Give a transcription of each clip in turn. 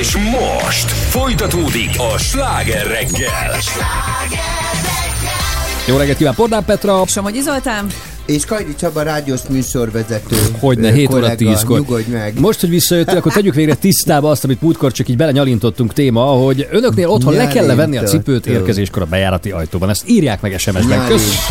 És most folytatódik a Sláger Reggel. Jó reggelt kíván, Pordán Petra! Somogyi Zoltán! És Kajdi Csaba rádiós műsorvezető. Hogyne, 7 óra 10-kor. Nyugodj meg. Most, hogy visszajöttünk, akkor tegyük végre tisztába azt, amit múltkor csak így belenyalintottunk téma, hogy önöknél otthon le kell venni a cipőt érkezéskor a bejárati ajtóban. Ezt írják meg SMS-ben. Köszönöm.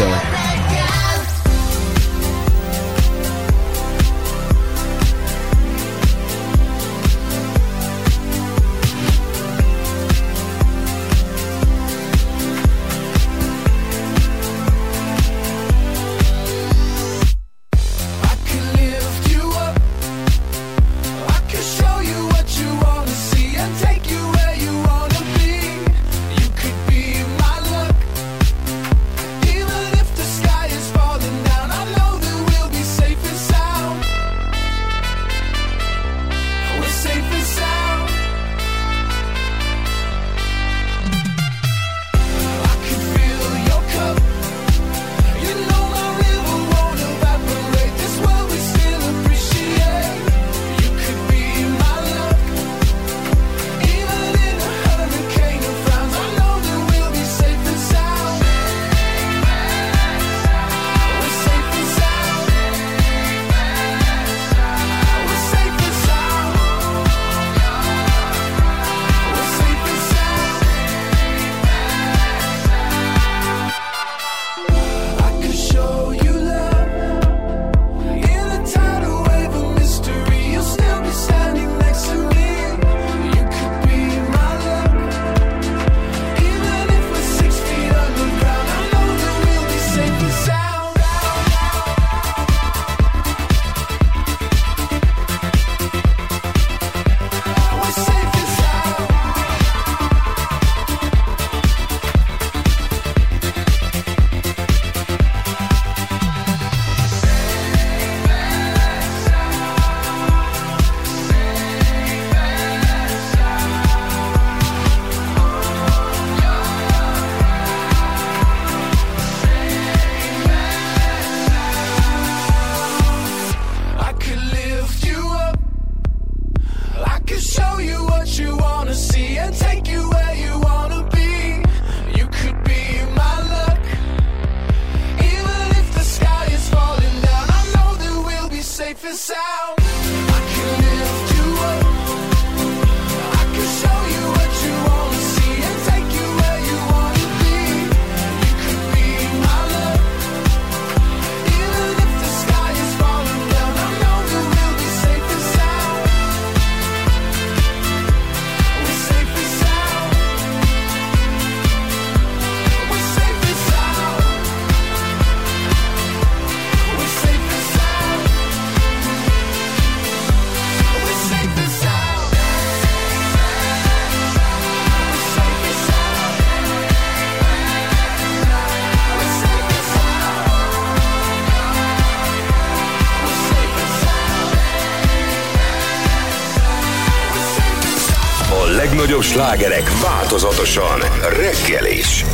Slágerek változatosan reggel is.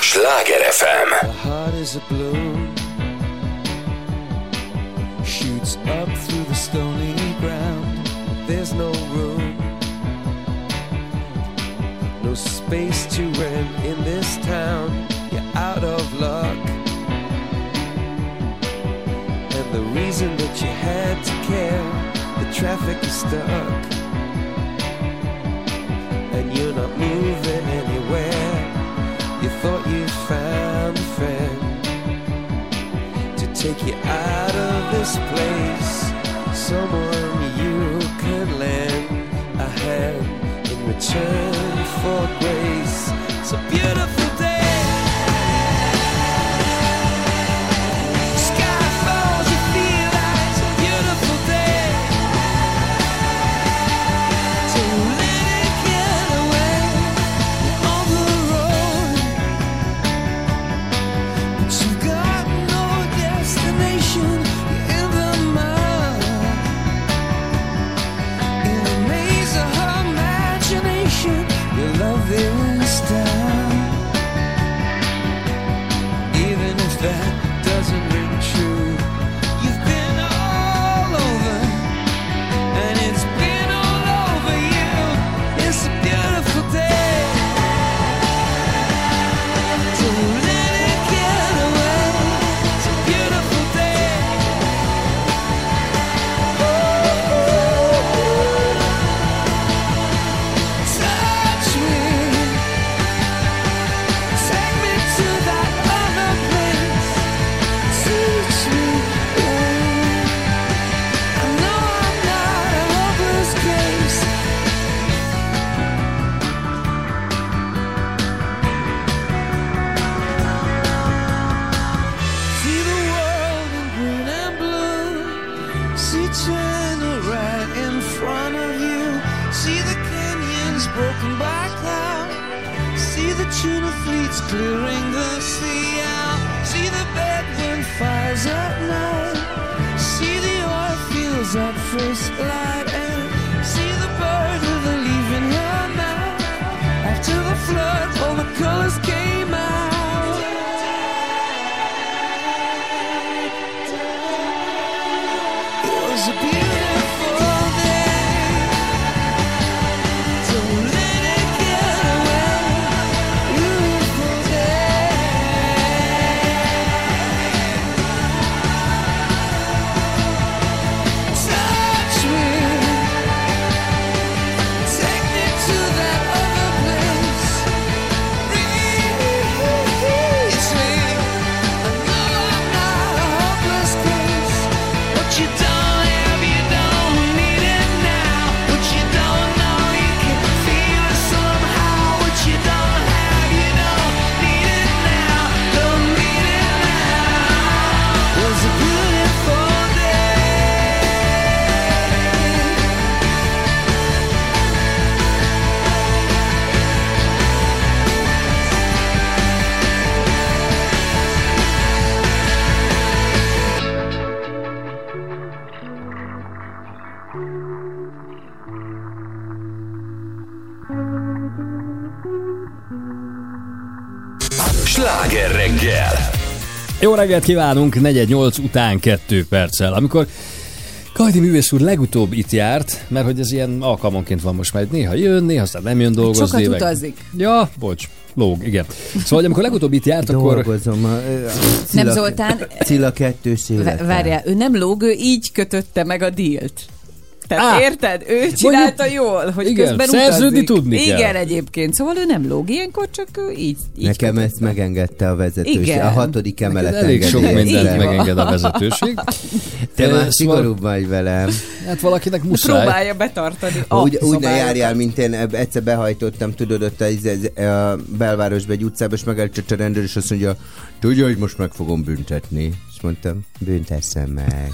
Sláger FM. The heart is a blue, shoots up through the stony ground. There's no room, no space to rent in this town. You're out of luck, and the reason that you had to care, the traffic is stuck. You're not moving anywhere. You thought you found a friend to take you out of this place, someone you could lend a hand in return for grace. It's a beautiful day. Sky falls, you feel like it's a beautiful day. Your love is down. broken by cloud. See the tuna fleets clearing the sea out. See the bedroom fires at night. See the oil fields at first light. And see the bird with a leaf in her mouth. After the flood, all the colors came out. Sláger reggel! Jó reggelt kívánunk, 4-8 után 2 perccel. Amikor Kajdi művész úr legutóbb itt járt, mert hogy ez ilyen alkalmanként van most már, néha jön, néha aztán nem jön dolgozni. Sokat utazik. Ja, bocs, lóg, igen. Szóval amikor legutóbb itt járt, akkor... Dolgozom a... Nem Zoltán... Cilla kettős életem. Várjál, ő nem lóg, ő így kötötte meg a dílt. Érted? Ő csinálta jól, hogy igen, közben utazik. Szerződni tudni kell. Igen, egyébként. Szóval ő nem lóg ilyenkor, csak ő így nekem ezt megengedte a vezetőség. Igen. A 6. emelet elég sok mindent megenged a vezetőség. Te már szigorúbb vagy velem. Hát valakinek muszáj. Próbálja betartani. Úgy ne járjál, mint én egyszer behajtottam, tudod, ott a belvárosba egy utcába, és megállított a rendőr, és azt mondja, tudja, hogy most meg fogom büntetni. Mondtam, büntessen meg.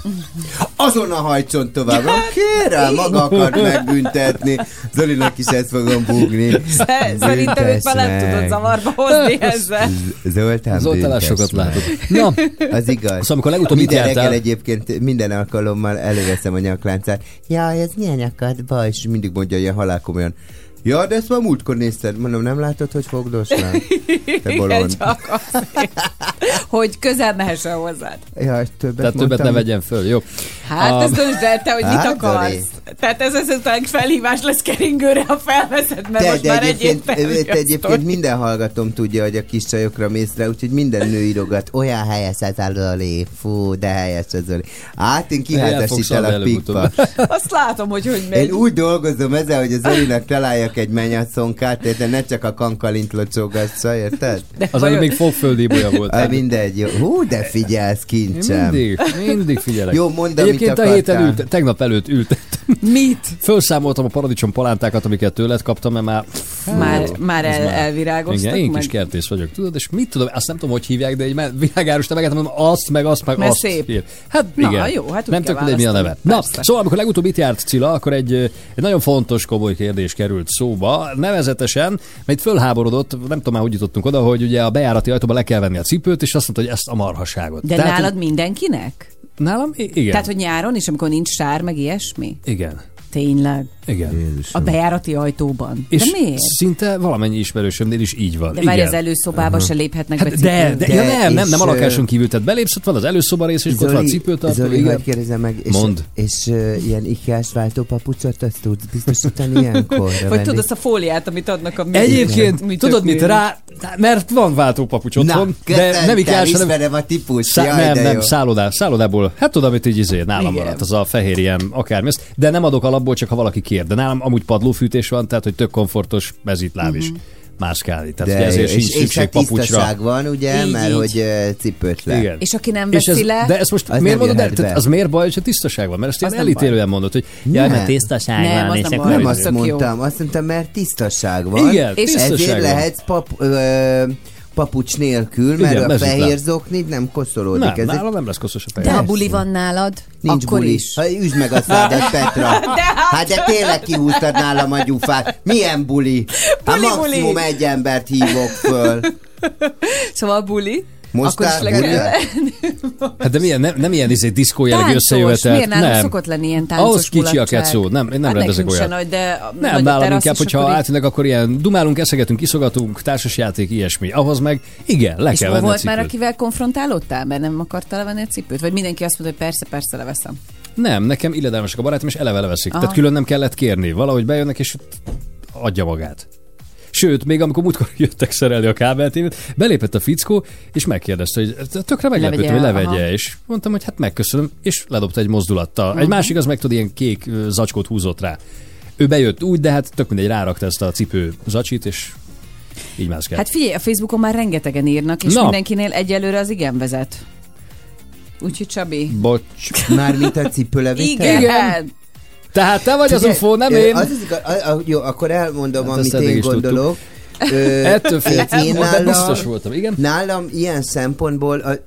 Azonnal hajtson tovább. Kérem, maga akart megbüntetni. Zolinak is ezt fogom búgni. Szerintem őt már nem tudod zavarba hozni ezzel. Zoltán sokat látok. Na, az igaz. Szóval, amikor legutóbb itt jártál... egyébként minden alkalommal előveszem a nyakláncát. Jaj, ez milyen akadba? És mindig mondja ilyen halálkomolyan. Ja, de ezt már múltkor nézted. Mondom, nem látod, hogy fogdoslám? Te bolond. Hogy közel mehessen hozzád. Ja, többet ne vegyen föl, jó? Hát ezt döntsd el te, hogy mit akarsz. Tehát ez aztán felhívás lesz keringőre, ha felveszed, mert most már egyébként minden hallgatom tudja, hogy a kis csajokra mész rá, úgyhogy minden nő írogat. Olyan helyes ez a Zoli. Fú, de helyes ez a Zoli. Hát én kiházasítalak pikpa. Azt látom, hogy megy. Én úgy dolgozom ezzel, hogy a Zolinak találjak egy mennyasszonkát, de ne csak a kankalint locsogassa, érted? Az előbb még fogföldíbolya volt. Mindegy, jó. Hú, de figyelsz, kincsem. Mindig figyelek. Jó, mondd, egyébként a héten tegnap előtt ültettem. Mit? Fölszámoltam a paradicsom palántákat, amiket tőled kaptam, mert már elvirágoztak. Igen, én kis kertész vagyok, tudod, és mit tudom, azt nem tudom, hogy hívják, de egy világárusra megettem, azt, meg azt. Szép. Hát na, igen, jó, hát nem tök mindegy, mi a neve. Na, szóval amikor legutóbb itt járt Cilla, akkor egy nagyon fontos komoly kérdés került szóba, nevezetesen, mert fölháborodott, nem tudom már, hogy jutottunk oda, hogy ugye a bejárati ajtóba le kell venni a cipőt, és azt mondta, hogy ezt a marhaságot. De tehát, nálad mindenkinek? Nálam? Igen. Tehát, hogy nyáron is, amikor nincs sár, meg ilyesmi? Igen. Tényleg? Igen. Jézusom. A bejárati ajtóban. És de miért? Szinte valamennyi ismerősömnél is így van. De várj, az előszobába se léphetnek be cipőt. Hát de nem a lakáson kívül. Tehát belépsz, ott van az előszoba rész, és ott van a cipőtartó. Zoli, hogy kérdezem meg, és ilyen ikás váltópapucsot, azt tudsz biztosítani ilyenkor? Vagy tudod azt a fóliát, amit adnak a művőt? Egyébként, tudod mit rá? Mert van váltópapucs otthon, de nem ikás, hanem a típus. Nem, szállodából. Hát tudod, amit így nálam maradt, az a fehér ilyen akármi. De nem adok alapból, csak ha valaki kér. De nálam amúgy padlófűtés van, tehát hogy tök komfortos mezítláb is mászkálni. Tehát de, ugye ezért sincs szükség papucsra. És tisztaság van, ugye, így, mert így. Hogy cipőt le. Igen. És aki nem veszi le... De ezt most miért mondod el? Tehát az miért baj, hogy tisztaság van? Mert ezt én elítélően mondod, hogy jaj, mert tisztaság nem, van. Az nem azt mondtam, mert tisztaság van. Igen, és tisztaság ezért van. Lehetsz papucs nélkül, mert igen, a fehér zoknid nem koszolódik. Nem, ez nálam nem lesz koszos a fehér. De ha buli van nálad, nincs akkor buli. Is. Ha, üsd meg a szádat, Petra. Hát de tényleg kihúztad nálam a gyufát. Milyen buli? Hát maximum egy embert hívok föl. Szóval a buli... Most hát de milyen, nem ilyen diszkó jellegű összejövetel. Miért nálam szokott lenni ilyen táncos ahhoz kicsi a kecó. Nem, én nem rendezek olyat. Nagy, de nem, nálam inkább, hogyha átjönnek, akkor ilyen dumálunk, eszegetünk, iszogatunk, társasjáték, ilyesmi. Ahhoz meg igen, le és kell venni a cipőt. És volt már, akivel konfrontálódtál, mert nem akartál levenni a cipőt? Vagy mindenki azt mondta, hogy persze, persze leveszem. Nem, nekem illedelmesek a barátom, és eleve leveszik. Aha. Tehát külön nem kellett kérni. Valahogy bejönnek, és adja magát. Sőt, még amikor múltkor jöttek szerelni a kábeltévét, belépett a fickó, és megkérdezte, hogy tökre meglepődtem, hogy levegye, és mondtam, hogy hát megköszönöm, és ledobta egy mozdulattal. Egy másik, az meg tud, ilyen kék zacskót húzott rá. Ő bejött úgy, de hát tök mindegy, rárakta ezt a cipő zacsit, és így mászkál. Hát figyelj, a Facebookon már rengetegen írnak, és mindenkinél egyelőre az igen vezet. Úgyhogy Csabi. Bocs. Mármint a cipőlevétel? Igen. Tehát te vagy az UFO, nem én. Jó, akkor elmondom, hát amit én gondolok. Ettől féltem, de biztos voltam, igen. Nálam ilyen szempontból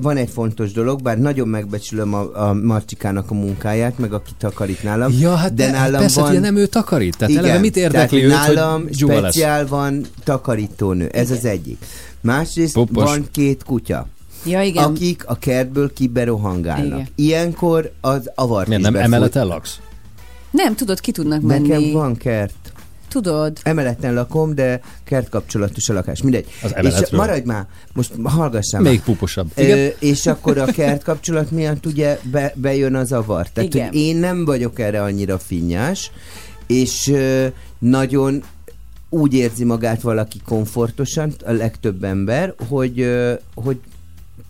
van egy fontos dolog, bár nagyon megbecsülöm a Marcsikának a munkáját, meg aki takarít nálam. Ja, hát de nálam persze, van, nem ő takarít. Tehát igen, eleve mit érdekli őt, hogy nálam speciál van takarítónő. Ez az egyik. Másrészt van két kutya. Ja, igen. Akik a kertből kiberohangálnak. Igen. Ilyenkor az avart is beszél. Nem emeleten laksz? Nem, tudod, ki tudnak menni. Nekem van kert. Tudod. Emeleten lakom, de kertkapcsolatos a lakás. Mindegy. Az emeletről. És maradj már, most hallgassál már. Még puposabb. És akkor a kertkapcsolat miatt ugye bejön az avar. Tehát, igen, hogy én nem vagyok erre annyira finnyás, és nagyon úgy érzi magát valaki komfortosan, a legtöbb ember, hogy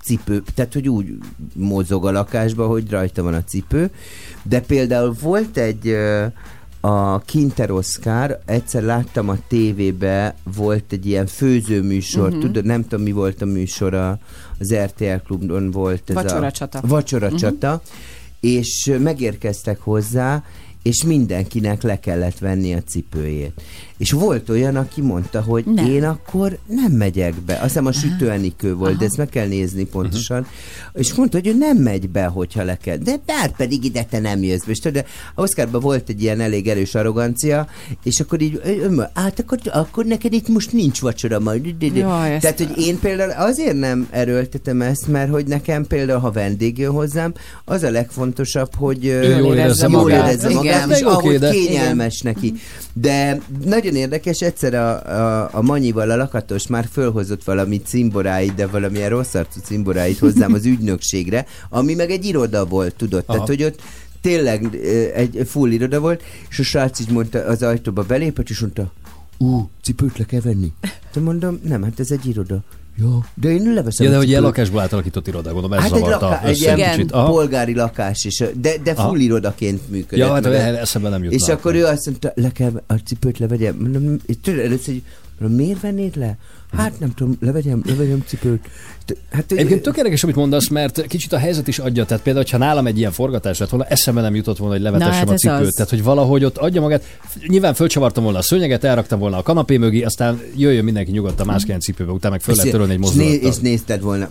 cipő, tehát hogy úgy mozog a lakásba, hogy rajta van a cipő, de például volt egy a Kinter Oscar, egyszer láttam a tévébe, volt egy ilyen főzőműsor, tudod, nem tudom mi volt a műsora, az RTL Klubon volt ez Vacsora csata, és megérkeztek hozzá, és mindenkinek le kellett venni a cipőjét. És volt olyan, aki mondta, hogy nem, én akkor nem megyek be. Azt hiszem a Sütő Enikő volt, de ezt meg kell nézni pontosan. És mondta, hogy ő nem megy be, hogyha le kell. De bár pedig ide te nem jössz be. És tudod, a Oscarban volt egy ilyen elég erős arrogancia, és akkor így, akkor neked itt most nincs vacsora majd. Tehát, hogy én például azért nem erőltetem ezt, mert hogy nekem például, ha vendég jön hozzám, az a legfontosabb, hogy jól érezze magát. És ahogy kényelmes neki. De nagyon érdekes, egyszer a Manyival a lakatos már fölhozott valami cimboráit, de valamilyen rossz arcú cimboráit hozzám az ügynökségre, ami meg egy iroda volt, tudod. Tehát, hogy ott tényleg egy full iroda volt, és a srác így mondta, az ajtóba belépett, és mondta, cipőt le kell venni. De mondom, nem, hát ez egy iroda. Ja, de én leveszem. Ja, de hogy ilyen lakásból átalakított iroda, gondolom, ez zavarta. Hát egy ilyen polgári lakás is, de full irodaként működött. Ja, hát eszembe nem jut. És akkor ő azt mondta, le kell a cipőt levegyem. Tudod, először, hogy miért vennéd le? Hát nem tudom, levegyem cipőt. Hát, egyébként tök érdekes, amit mondasz, mert kicsit a helyzet is adja. Tehát például, ha nálam egy ilyen forgatás lett volna, eszembe nem jutott volna, hogy levetessem a cipőt. Az. Tehát, hogy valahogy ott adja magát. Nyilván fölcsavartam volna a szőnyeget, elraktam volna a kanapé mögé, aztán jöjjön mindenki nyugodtan máskén cipőbe, utána meg föl lehet törölni egy mozdulattal. És nézted volna.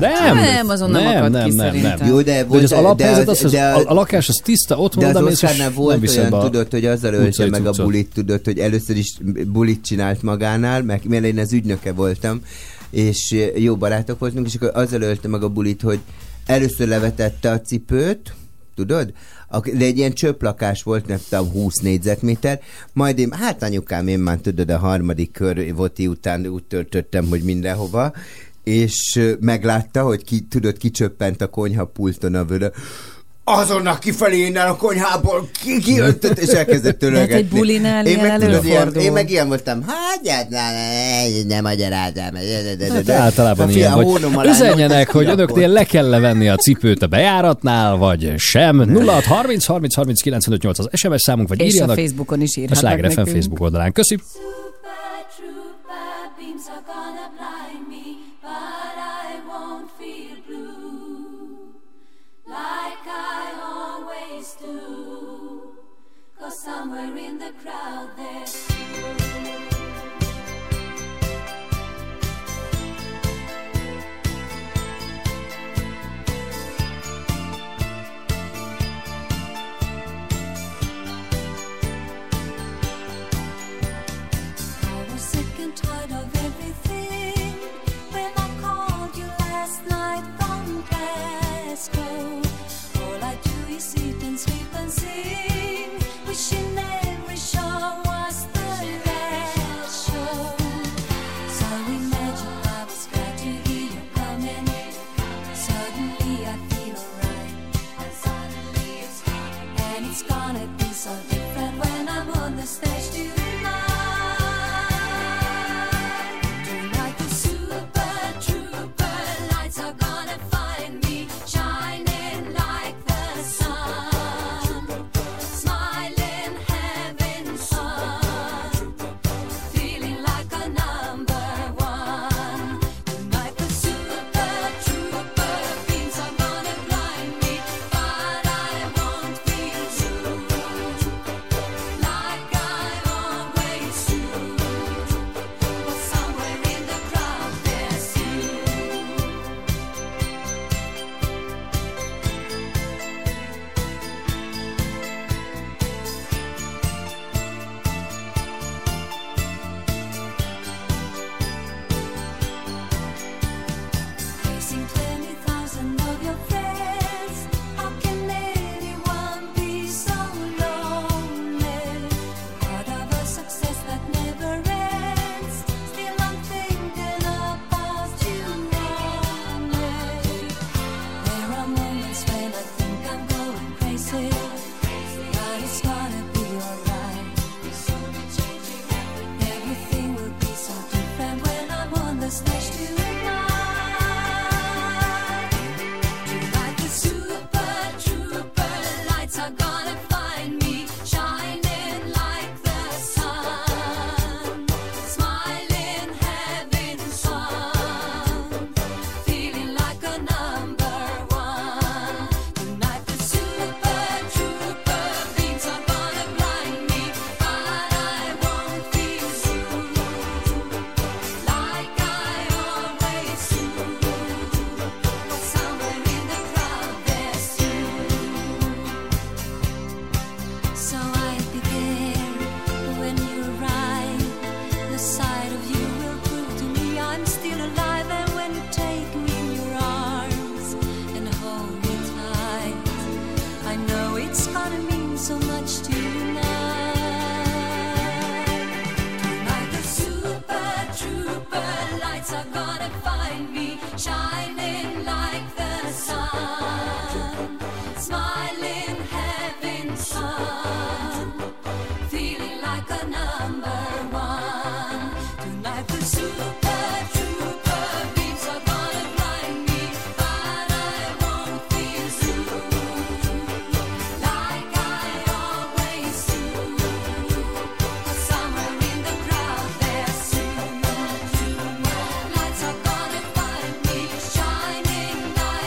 Nem, azon nem akad ki szerintem. Jó, de az alaphelyzet, a lakás az tiszta, otthon oda mész, és nem viszed be. De az Oscarnál volt olyan, tudod, hogy azzal ölte meg a bulit, tudod, hogy először is bulit csinált magánál, mert én az ügynöke voltam, és jó barátok voltunk, és akkor azzal ölte meg a bulit, hogy először levetette a cipőt, tudod? De egy ilyen csöplakás volt, nem tudom, 20 négyzetméter, majd én, hát anyukám, én már tudod, a harmadik kör voti után úgy törtöttem, hogy mindenhova, és meglátta, hogy kicsöppent a konyhapulton a vödör. Azonnal kifelé innen a konyhából kiöntött, és elkezdett törölgetni. Hát egy bulinál ilyen előfordul. Én meg ilyen voltam, hát nem magyarázám. Hát általában ilyen, hogy üzenjenek, hogy önöknél le kell levenni a cipőt a bejáratnál, vagy sem. 0630 30 39 5 8 az SMS számunk, vagy írjanak. És a Facebookon is írhatnak nekünk. A Sláger FM Facebook oldalán. Köszi! Somewhere in the crowd there It's gonna be so different when I'm on the stage tonight. Tonight the super trooper lights are gonna find me shining like the sun, smiling, having fun, feeling like a number one. Tonight the super trooper beams are gonna blind me, but I won't feel blue, like I always do. But somewhere in the crowd there's you. Facing 20,000 of your friends, how can anyone be so lonely? Part of a success that never ends, still I'm thinking about you only. There are moments when I think I'm going crazy, but it's gonna be alright. Everything will be so different when I'm on the stage tonight. Tonight the super trooper lights are gonna find me shining like the sun, smiling, having fun, feeling like a number one. Tonight the super trooper beams are gonna blind me, but I won't feel blue, like I always do. But somewhere in the crowd there's you. So I begin when you arrive. The sight of you will prove to me I'm still alive. And when you take me in your arms and hold me tight, I know it's gonna mean so much to you now. Like the super trooper lights are gonna find me shining like the sun, smiling, having fun, feeling like a number one. Tonight the super trooper beams are gonna blind me, but I won't feel blue, like I always do. But somewhere in the crowd there's you. Lights are gonna find me shining like the sun, smiling, having fun, feeling like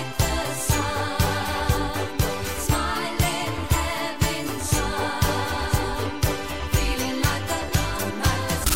a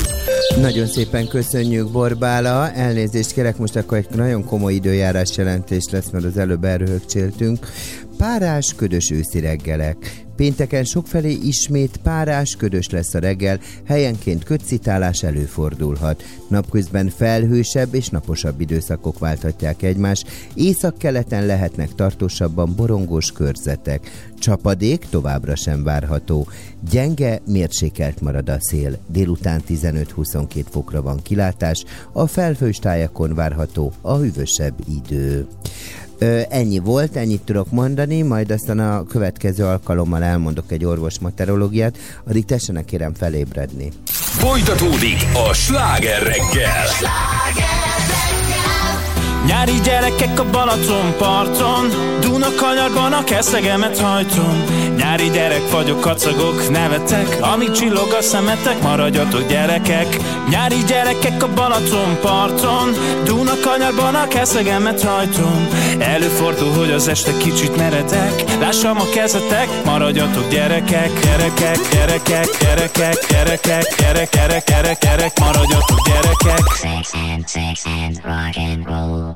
Nagyon szépen köszönjük, Borbála. Elnézést kérek, most akkor egy nagyon komoly időjárás jelentés lesz, mert az előbb elröhögcséltünk. Párás, ködös őszi reggelek. Pénteken sokfelé ismét párás, ködös lesz a reggel, helyenként ködszitálás előfordulhat. Napközben felhősebb és naposabb időszakok válthatják egymást, északkeleten lehetnek tartósabban borongós körzetek. Csapadék továbbra sem várható. Gyenge, mérsékelt marad a szél. Délután 15-22 fokra van kilátás, a felhős tájakon várható a hűvösebb idő. Ennyi volt, ennyit tudok mondani, majd aztán a következő alkalommal elmondok egy orvosmaterológiát, addig tessenek kérem felébredni. Folytatódik a Sláger Reggel. Nyári gyerekek a Balatonparton, Dunakanyarban a keszegemet hajtom. Nyári gyerek vagyok, kacagok, nevetek, amíg csillog a szemetek, maradjatok gyerekek. Nyári gyerekek a Balatonparton, Dunakanyarban a keszegemet hajtom. Előfordul, hogy az este kicsit meredek, lássam a kezetek, maradjatok gyerekek. Gyerekek, gyerekek, gyerekek, gyerekek, gyerek, gyerek, gyerek, gyerek, maradjatok gyerekek. Sex and rock and roll.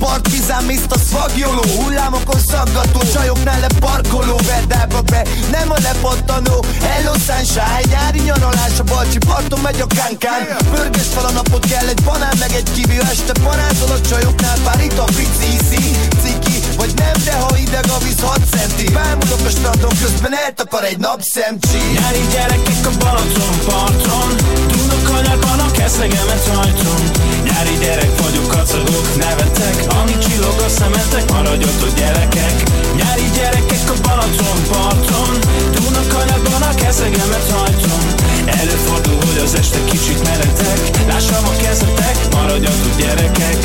Part kizámészt a szvagjoló, hullámokon szaggató, csajoknál leparkoló, verdába be, nem a lepattanó. Hello Sunshine, nyári nyaralás a Balcsi parton megy a kánkán, pörgő Fal a napot kell egy banán, meg egy kivió. Este parázol a csajoknál, bár itt a pici iszi, ciki, vagy nem, de ha ideg a víz 6 centi. Bámulok a strandon, közben eltapar egy napszemcsi. Nyári gyerekek a Balaton parton, tudok kanyarban a keszegemet hajtom. Nyári gyerek vagyok, kacagok, nevetek, amíg csillog a szemetek, maradjatok gyerekek. Nyári gyerekek a Balaton parton, tudok kanyarban a keszegemet hajtom. Előfordul, hogy az este kicsit meredek, lássam a kezetek, maradjatok gyerekek.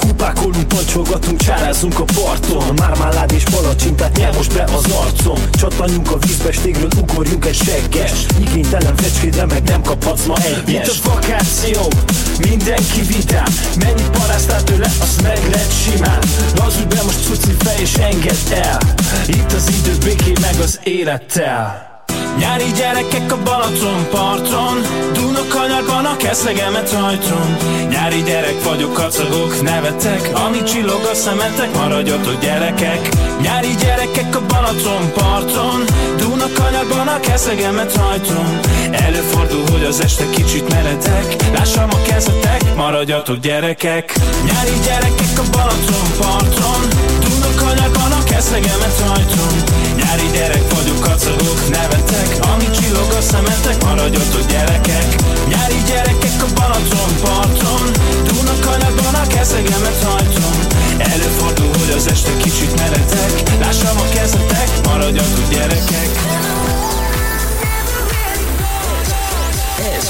Hupákolunk, pancsolgatunk, csárázunk a parton. Mármálád és palacsintát nyel most be az arcom. Csattanjunk a vízbe, stégről ugorjunk egy segges. Igénytelen fecskédre meg nem kaphatsz ma egyes. Itt a vakáció, mindenki vitám. Mennyi paráztál tőle, azt meg lett simán. Lazudj be most cuci fej és engedd el. Itt az idő béké meg az élettel. Nyári gyerekek a Balaton parton, dúlok kanyarban a keszlegemet hajtom. Nyári gyerek vagyok, kacagok, nevetek, amíg csillog a szemetek, maradjatok gyerekek. Nyári gyerekek a Balaton parton, dúlok kanyarban a keszlegemet hajtom. Előfordul, hogy az este kicsit meredek, lássam a kezetek, maradjatok gyerekek. Nyári gyerekek a Balaton parton, dúlok kanyarban a keszlegemet hajtom. Nyári gyerek vagyok, kacagok, nevetek, amíg csillog a szemetek, maradjatok gyerekek. Nyári gyerekek a Balaton parton, dúlnak anyagban a keszegemet hajtom. Előfordul, hogy az este kicsit meredek, lássam a kezetek, maradjatok gyerekek. Ez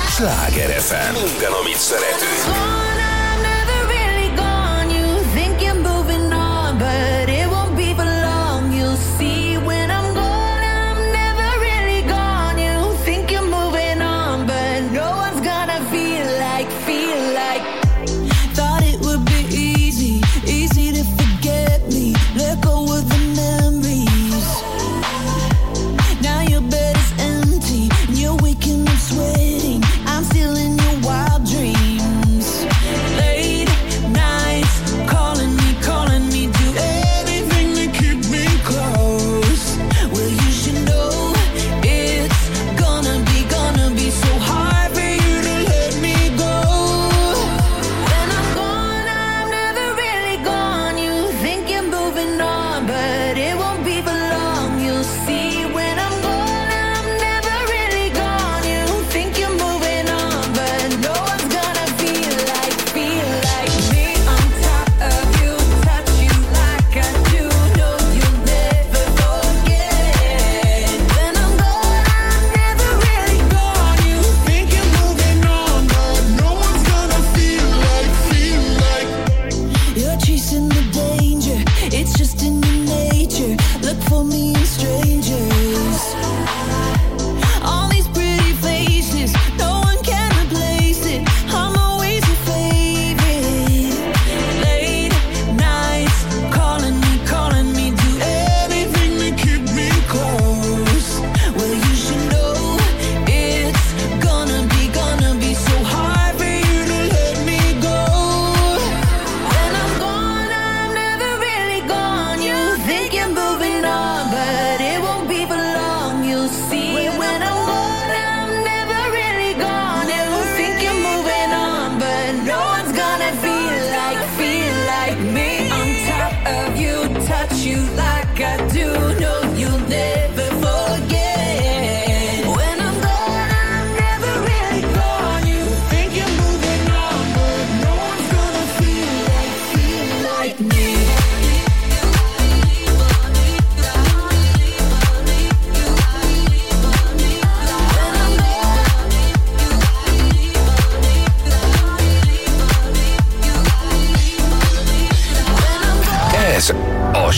a Sláger FM, minden, amit szeretünk.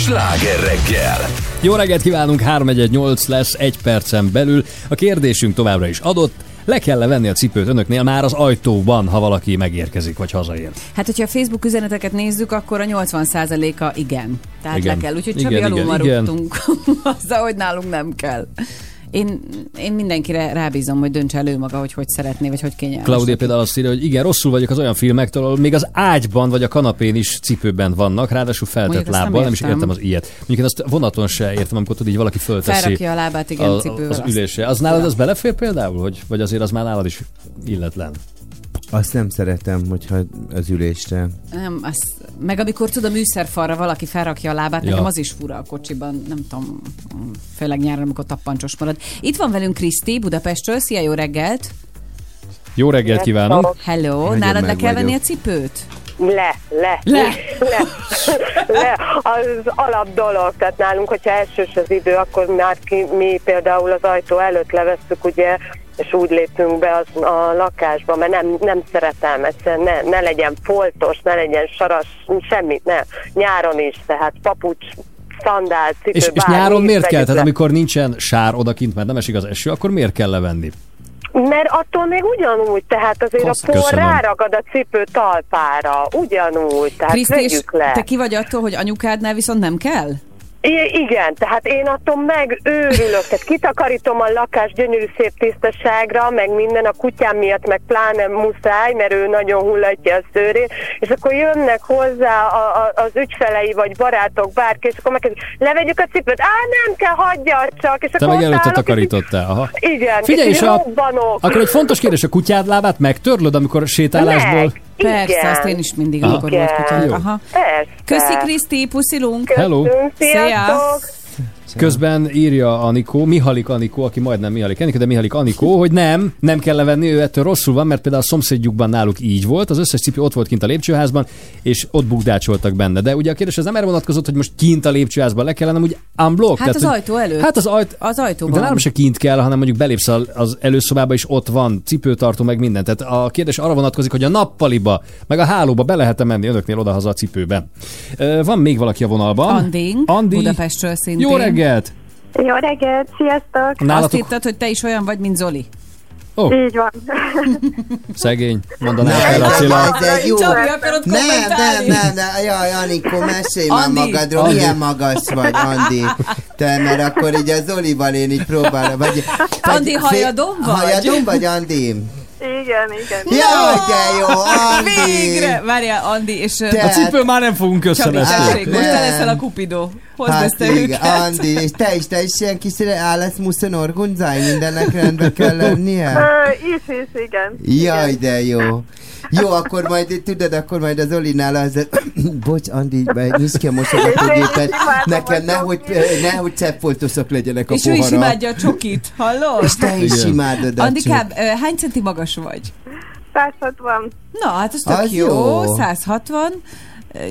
Sláger reggel. Jó reggelt kívánunk, 318 lesz egy percen belül. A kérdésünk továbbra is adott. Le kell venni a cipőt önöknél már az ajtóban, ha valaki megérkezik vagy hazaér? Hát, hogyha a Facebook üzeneteket nézzük, akkor a 80%-a igen. Tehát igen. Le kell, úgyhogy Csabi alul marultunk azzal, hogy nálunk nem kell. Én mindenkire rábízom, hogy döntse elő maga, hogy szeretné, vagy hogy kényelmes. Claudia például azt írja, hogy igen, rosszul vagyok az olyan filmektől, ahol még az ágyban vagy a kanapén is cipőben vannak, ráadásul feltett lábbal, nem is értem az ilyet. Mondjuk én azt vonaton se értem, amikor tudod, így valaki fölteszi. Felrakja a lábát, igen, cipővel. Az ülésre. Az nálad az belefér például, vagy azért az már nálad is illetlen? Azt nem szeretem, hogyha az ülésre. Nem, azt, meg amikor tudod, a műszerfalra valaki felrakja a lábát, nekem az is fura a kocsiban, nem tudom, főleg nyáron, amikor tappancsos marad. Itt van velünk Kriszti Budapestről, szia, jó reggelt! Jó reggelt kívánok! Hello, nagyon nálad le kell venni a cipőt? Le. Az alap dolog, tehát nálunk, hogyha elsős az idő, akkor már mi például az ajtó előtt levesszük, ugye, és úgy lépünk be a lakásba, mert nem szeretem, egyszerűen ne legyen foltos, ne legyen saras, semmit, ne. Nyáron is, tehát papucs, szandál, cipő, és nyáron miért kell? Tehát amikor nincsen sár odakint, mert nem esik az eső, akkor miért kell levenni? Mert attól még ugyanúgy, tehát azért a por ráragad a cipő talpára, ugyanúgy, tehát Kriszti, vegyük le. Te ki vagy attól, hogy anyukádnál viszont nem kell? Igen, tehát én attól megőrülök, tehát kitakarítom a lakást gyönyörű szép tisztaságra, meg minden, a kutyám miatt meg pláne muszáj, mert ő nagyon hullatja a szőrét, és akkor jönnek hozzá az ügyfelei, vagy barátok, bárki, és akkor megkezdik, levegyük a cipőt, nem kell, hagyja csak, és te akkor meg állok, takarítottál, aha. Igen, figyelj, és akkor egy fontos kérdés, a kutyád lábát megtörlöd, amikor sétálásból... Persze, igen. Azt én is mindig, amikor volt kutyánk. Aha. Köszi, Kriszti, puszilunk. Hello. Sziasztok. Közben írja Anikó, Mihalik Anikó, aki majdnem Mihalik Enikő, de Mihalik Anikó, hogy nem kell levenni, ő ettől rosszul van, mert például a szomszédjukban náluk így volt, az összes cipő ott volt kint a lépcsőházban, és ott bukdácsoltak benne. De ugye a kérdés az nem erre vonatkozott, hogy most kint a lépcsőházban le kellene, úgy unblock. Hát tehát, az ajtó előtt. Hát az ajtóban. De nem se kint kell, hanem mondjuk belépsz az előszobába, és ott van cipőtartó, meg minden. Tehát a kérdés arra vonatkozik, hogy a nappaliba, meg a hálóba be lehet menni önöknél odahaza a cipőben. Van még valaki a vonalban? Andi. Budapestről szintén. Jó reggel. Jó reggelt, sziasztok! Nálatok... Azt hittad, hogy te is olyan vagy, mint Zoli? Így van. Szegény, mondanám el a Csilát. Nem. Jaj, Anikó, mesélj már magadról, milyen magas vagy, Andi. Te, mert akkor így a Zolival én így próbálom. Andi, hajadon vagy? Hajadon vagy, Andi? Igen. Jaj, de jó, Andi! Végre! Várjál, Andi, és... A cipőről már nem fogunk összeveszteni. Most te leszel a Kupidó. Hozd ezt őket. Andi, és te is ilyen kis állás muszon orgundzálj, mindennek rendbe kell lennie? Is, igen. Jaj, de jó. Jó, akkor majd, tudod, az Olinál az... Bocs, Andi, nyisd ki a mosogatógépet. Nekem nehogy cseppfoltosak legyenek a pohara. És ő is imádja a csokit, hallod? És te is imádod a csokit. Andikám, hány centi magas vagy? 160. Na, hát az tök jó, 160.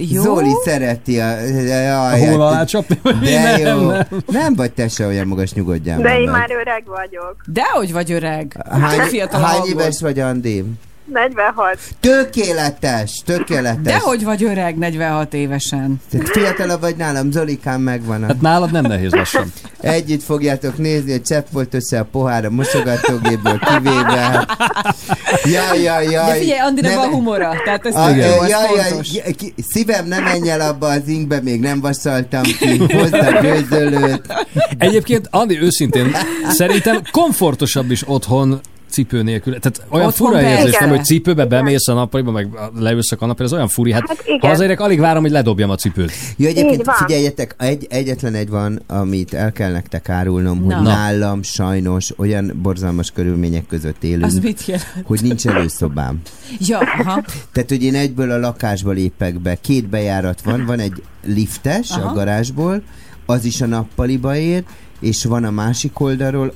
Jó? Zoli szereti a hóval csapni, vagy de jó. Nem. Nem vagy te se olyan magas, nyugodjál. De én már öreg vagyok. Dehogy vagy öreg. Hány éves vagy, Andi? 46. Tökéletes. Dehogy vagy öreg 46 évesen. Fiatalabb vagy nálam, Zolikám megvan. Hát nálad nem nehéz lassan. Együtt fogjátok nézni, hogy csepp volt össze a pohár a mosogatógépből kivéve. Jaj. De figyelj, Andinak van humora. Tehát ez szívem nem menj el abba az inkbe, még nem vasaltam ki. Hozzá gőzölőt. Egyébként, Andi, őszintén, szerintem komfortosabb is otthon cipő nélkül. Tehát olyan otthon fura érzés, nem, hogy cipőbe bemész a nappaliba, meg leülsz a kanapéra, ez olyan furi. Hát hazaérek, alig várom, hogy ledobjam a cipőt. Jó, egyébként figyeljetek, egyetlen egy van, amit el kell nektek árulnom, hogy nálam sajnos olyan borzalmas körülmények között élünk, hogy nincs előszobám. Ja, aha. Tehát, hogy én egyből a lakásba lépek be. 2 bejárat van egy liftes a garázsból, az is a nappaliba ér, és van a másik oldalról,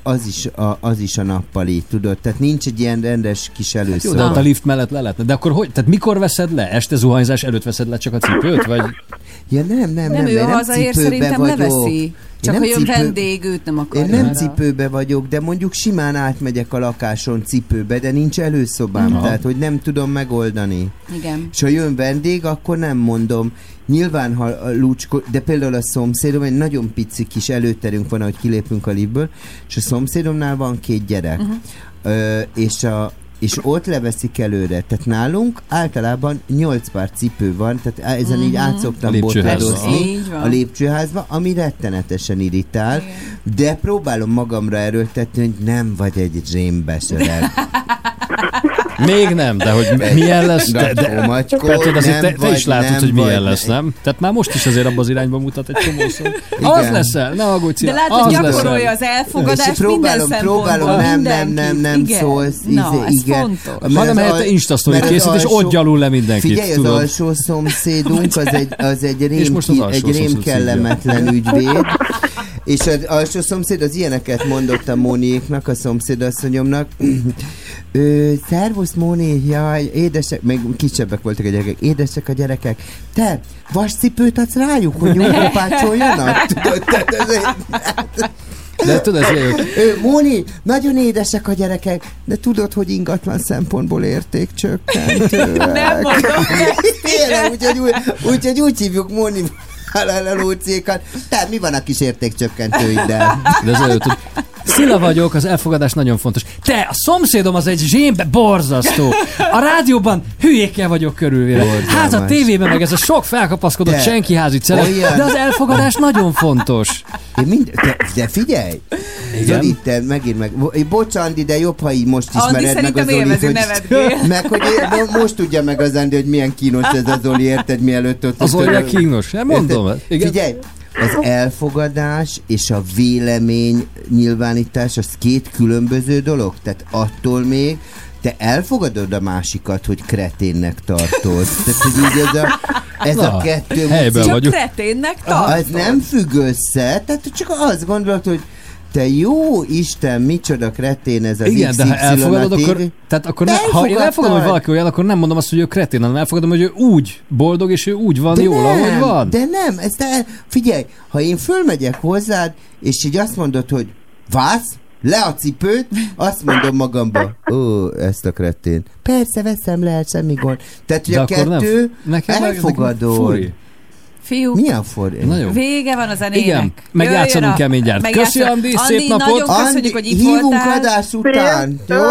az is a nappali, tudod? Tehát nincs egy ilyen rendes kis előszobában. Hát jó, de a lift mellett le lehetne. De akkor hogy? Tehát mikor veszed le? Este zuhanyzás előtt veszed le csak a cipőt? Vagy? Ja nem. Ő hazaér, szerintem leveszi. Csak hogy a vendég őt nem akarja. Én nem cipőbe vagyok, de mondjuk simán átmegyek a lakáson cipőbe, de nincs előszobám, tehát hogy nem tudom megoldani. Igen. És ha jön vendég, akkor nem mondom. Nyilván, ha de például a szomszédom, egy nagyon pici kis előterünk van, ahogy kilépünk a liftből, és a szomszédomnál van 2 gyerek. Uh-huh. És és ott leveszik előre. Tehát nálunk általában 8 pár cipő van, tehát ezen így át szoktam botladozni a lépcsőházba, ami rettenetesen irritál, igen. De próbálom magamra erőltetni, hogy nem vagy egy zsémbesöreg. Még nem, de hogy milyen lesz? De macskó, Petr, te is látod, hogy milyen lesz, nem? Tehát már most is azért abban az irányba mutat egy csomószor. Az leszel, ne aggódj, Cilla, de látod, gyakorolja az elfogadást minden szempontból. Nem szólsz. Na, ez fontos. Hanem helyette instasztorit készít, és ott gyalul le mindenkit. Figyelj, az alsó szomszédunk az egy rémkellemetlen ügyvéd. És az alsó szomszéd az ilyeneket mondott a Móniéknak, a szomszédasszonyomnak. Szervusz Móni, jaj, édesek, még kisebbek voltak a gyerekek, édesek a gyerekek. Te, vascipőt adsz rájuk, hogy jól kopácsoljanak? Tudod, de tudod, Móni, nagyon édesek a gyerekek, de tudod, hogy ingatlan szempontból értékcsökkentőek. Nem mondom. Úgyhogy úgy hívjuk Móni halálelócékat. Tehát mi van a kis értékcsökkentőiddel? De az előtt, hogy Szila vagyok, az elfogadás nagyon fontos. Te, a szomszédom az egy zsémbe, borzasztó. A rádióban hülyékkel vagyok körülvéve. Hát a tévében meg ez a sok felkapaszkodott senkiházi celeb, de az elfogadás nagyon fontos. De figyelj! Zoli, te megint meg... Bocsandi, de jobb, ha így most ismered meg az Zolit, hogy... Meg, hogy most tudja meg az Andi, hogy milyen kínos ez a Zoli, érted, mielőtt ott... Az olyan kínos, nem mondom. Figyelj! Az elfogadás és a vélemény nyilvánítás az két különböző dolog, tehát attól még te elfogadod a másikat, hogy kreténnek tartod. Tehát, hogy így ez a kettő... Csak kreténnek tartod. Az nem függ össze, tehát csak azt gondolod, hogy te jó Isten, micsoda kretén ez az XY-a TV. Igen, de ha elfogadod, akkor ha én elfogadom, hogy valaki olyan, akkor nem mondom azt, hogy ő kretén, hanem elfogadom, hogy ő úgy boldog, és ő úgy van jól, ahogy van. De nem, figyelj, ha én fölmegyek hozzád, és így azt mondod, hogy vász, le a cipőt, azt mondom magamba, ezt a kretén. Persze, veszem le, semmi gond. Tehát, hogy a kettő elfogadó. Fiúk. Milyen fordít? Vége van a zenének. Igen, megjátszanunk kemény gyárt. Köszi Andi, szép napot. Andi, köszönjük, hogy itt hívunk voltál. Adás után. Jó,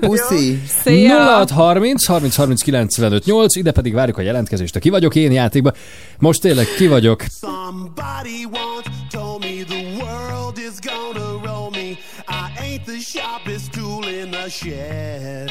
puszi. 0630 30 30 95 8, ide pedig várjuk a jelentkezést. Ki vagyok én játékba. Most tényleg ki vagyok. Somebody once told me the world is gonna roll me. I ain't the sharpest tool in the shed.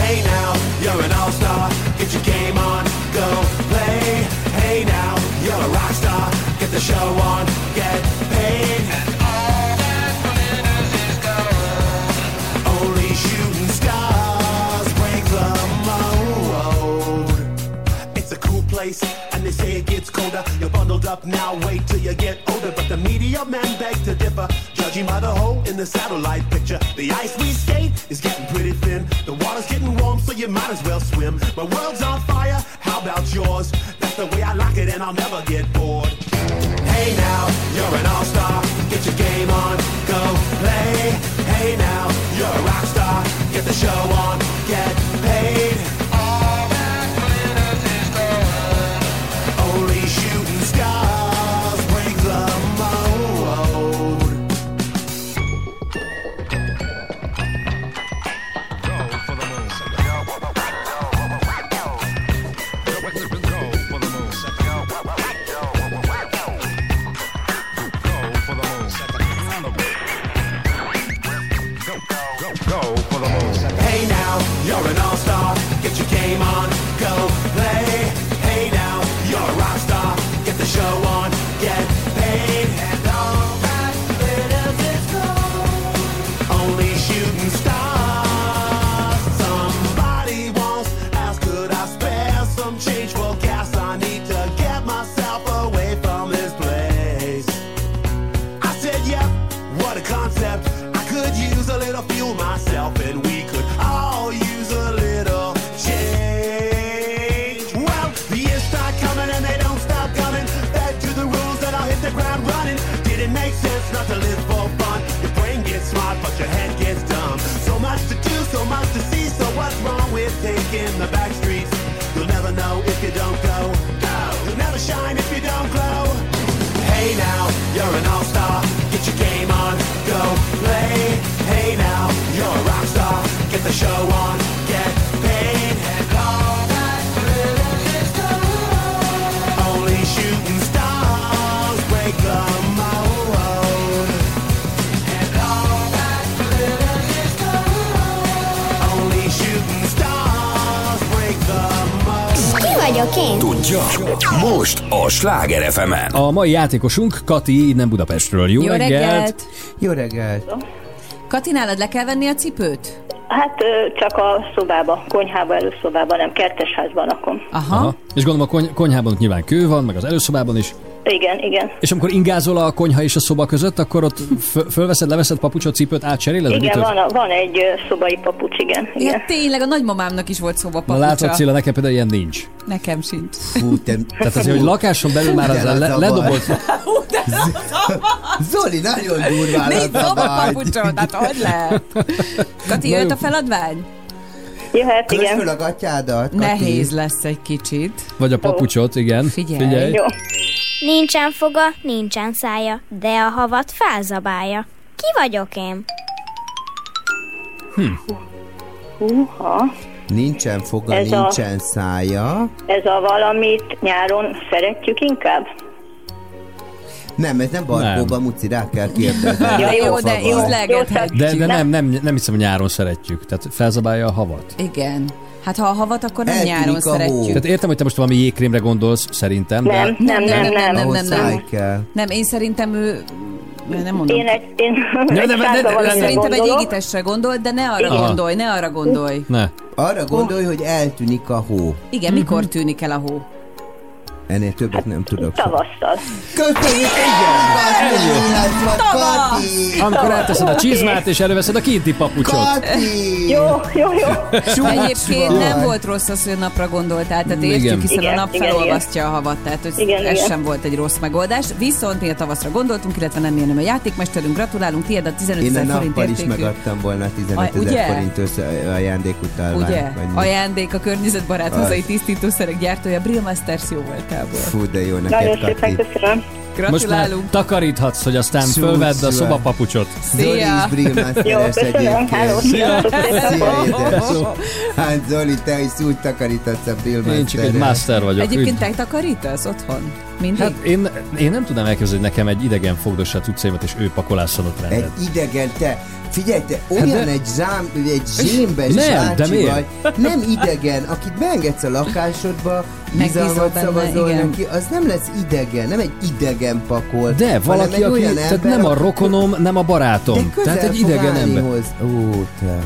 Hey now, you're an all-star, get your game on, go play. Hey now, you're a rock star, get the show on, get paid. And all that matters is gold. Only shooting stars break the mold. It's a cool place, and they say it gets colder. You're bundled up now, wait till you get older. But the media men beg to differ, judging by the hole in the satellite picture. The ice we skate is getting pretty thin. The water's getting warm, so you might as well swim. My world's on fire, how about yours? That's the way I like it, and I'll never get bored. Hey now, you're an all-star, get your game on, go play. Hey now, you're a rock star, get the show on, get paid. All that glitters is gold. Only shooting stars break the mold. Go for the moon. Hey now, you're an Tudja, most a Sláger FM-en. A mai játékosunk Kati, innen Budapestről. Jó reggelt! Jó reggelt! Kati, nálad le kell venni a cipőt? Hát csak a szobába, konyhába, előszobában, nem, kertesházban lakom. Aha. És gondolom a konyhában nyilván kő van, meg az előszobában is. Igen, igen. És amikor ingázol a konyha és a szoba között, akkor ott fölveszed, leveszed papucsot, cipőt, átcseréled? Igen, van egy szobai papucs, igen. Igen. Ja, tényleg, a nagymamámnak is volt szobapapucsa. Na látszat, Cilla, nekem például ilyen nincs. Nekem sincs. Fú, te... Tehát azért, hogy lakáson belül már az ledobolt... Hú, de Zoli, nagyon durván az a baj. Négy szobapapucsot, hát hogy lehet? Kati, jött a feladvány? Jöhet, köszön igen. Köszön a gatyádat, Kati. Nehéz lesz egy kicsit. Vagy a papucsot, igen. Figyelj. Jó. Nincsen foga, nincsen szája, de a havat felzabálja. Ki vagyok én? Nincsen foga, ez nincsen szája. Ez a valamit nyáron szeretjük inkább? Nem, ez nem barkóba, Muci, rá kell kérdezni. Jó, de ízlegethetjük. De nem hiszem, hogy nyáron szeretjük. Tehát felzabálja a havat. Igen. Hát ha a havat, akkor nem eltűnik nyáron szeretjük. Tehát értem, hogy te most valami jégkrémre gondolsz, szerintem. Nem. Nem, én szerintem ő... Nem mondom. Szerintem egy égitestre gondol, de ne arra gondolj. Arra gondolj, hogy eltűnik a hó. Igen, mikor tűnik el a hó? Ennél többet nem tudok. Tavasszal. Köszönjük, igen! Amikor elteszed a csizmát, és előveszed a kinti papucsot. Kati! Jó. Egyébként nem volt rossz az, hogy napra gondoltál, tehát értjük, hiszen a nap felolvasztja a havat, tehát ez sem volt egy rossz megoldás. Viszont mi a tavaszra gondoltunk, illetve nem érném a játékmesterünk, gratulálunk, tiéd a 15 000 forint értékű. Én a nappal is megadtam volna 15 000 forint össze ajándék utalványt. Ajándék a környezetbarát hazai tisztítószerek gyártója, Brillmasters, jó volt. Fú, de jó neked, Kati. Nagyon szépen köszönöm. Most már takaríthatsz, hogy aztán fölvedd a szobapapucsot. Szia! Jó, köszönöm. Háló, sziasztok. Hát Zoli, te is úgy takarítasz a Brillmasterre. Én csak egy master vagyok. Egyébként te takarítasz otthon? Mindig? Hát én nem tudnám elképzelni, hogy nekem egy idegen fogdossa a cuccaimat, és ő pakolásszon ott rendet. Egy idegen, te... Figyelj, te olyan hát de... egy zsémbes zsácsi vagy, nem idegen, akit beengedsz a lakásodba, bizalmat szavazol neki, az nem lesz idegen, nem egy idegen pakol. De valaki, aki tehát nem a rokonom, nem a barátom. Tehát egy idegen ember. Ó, te.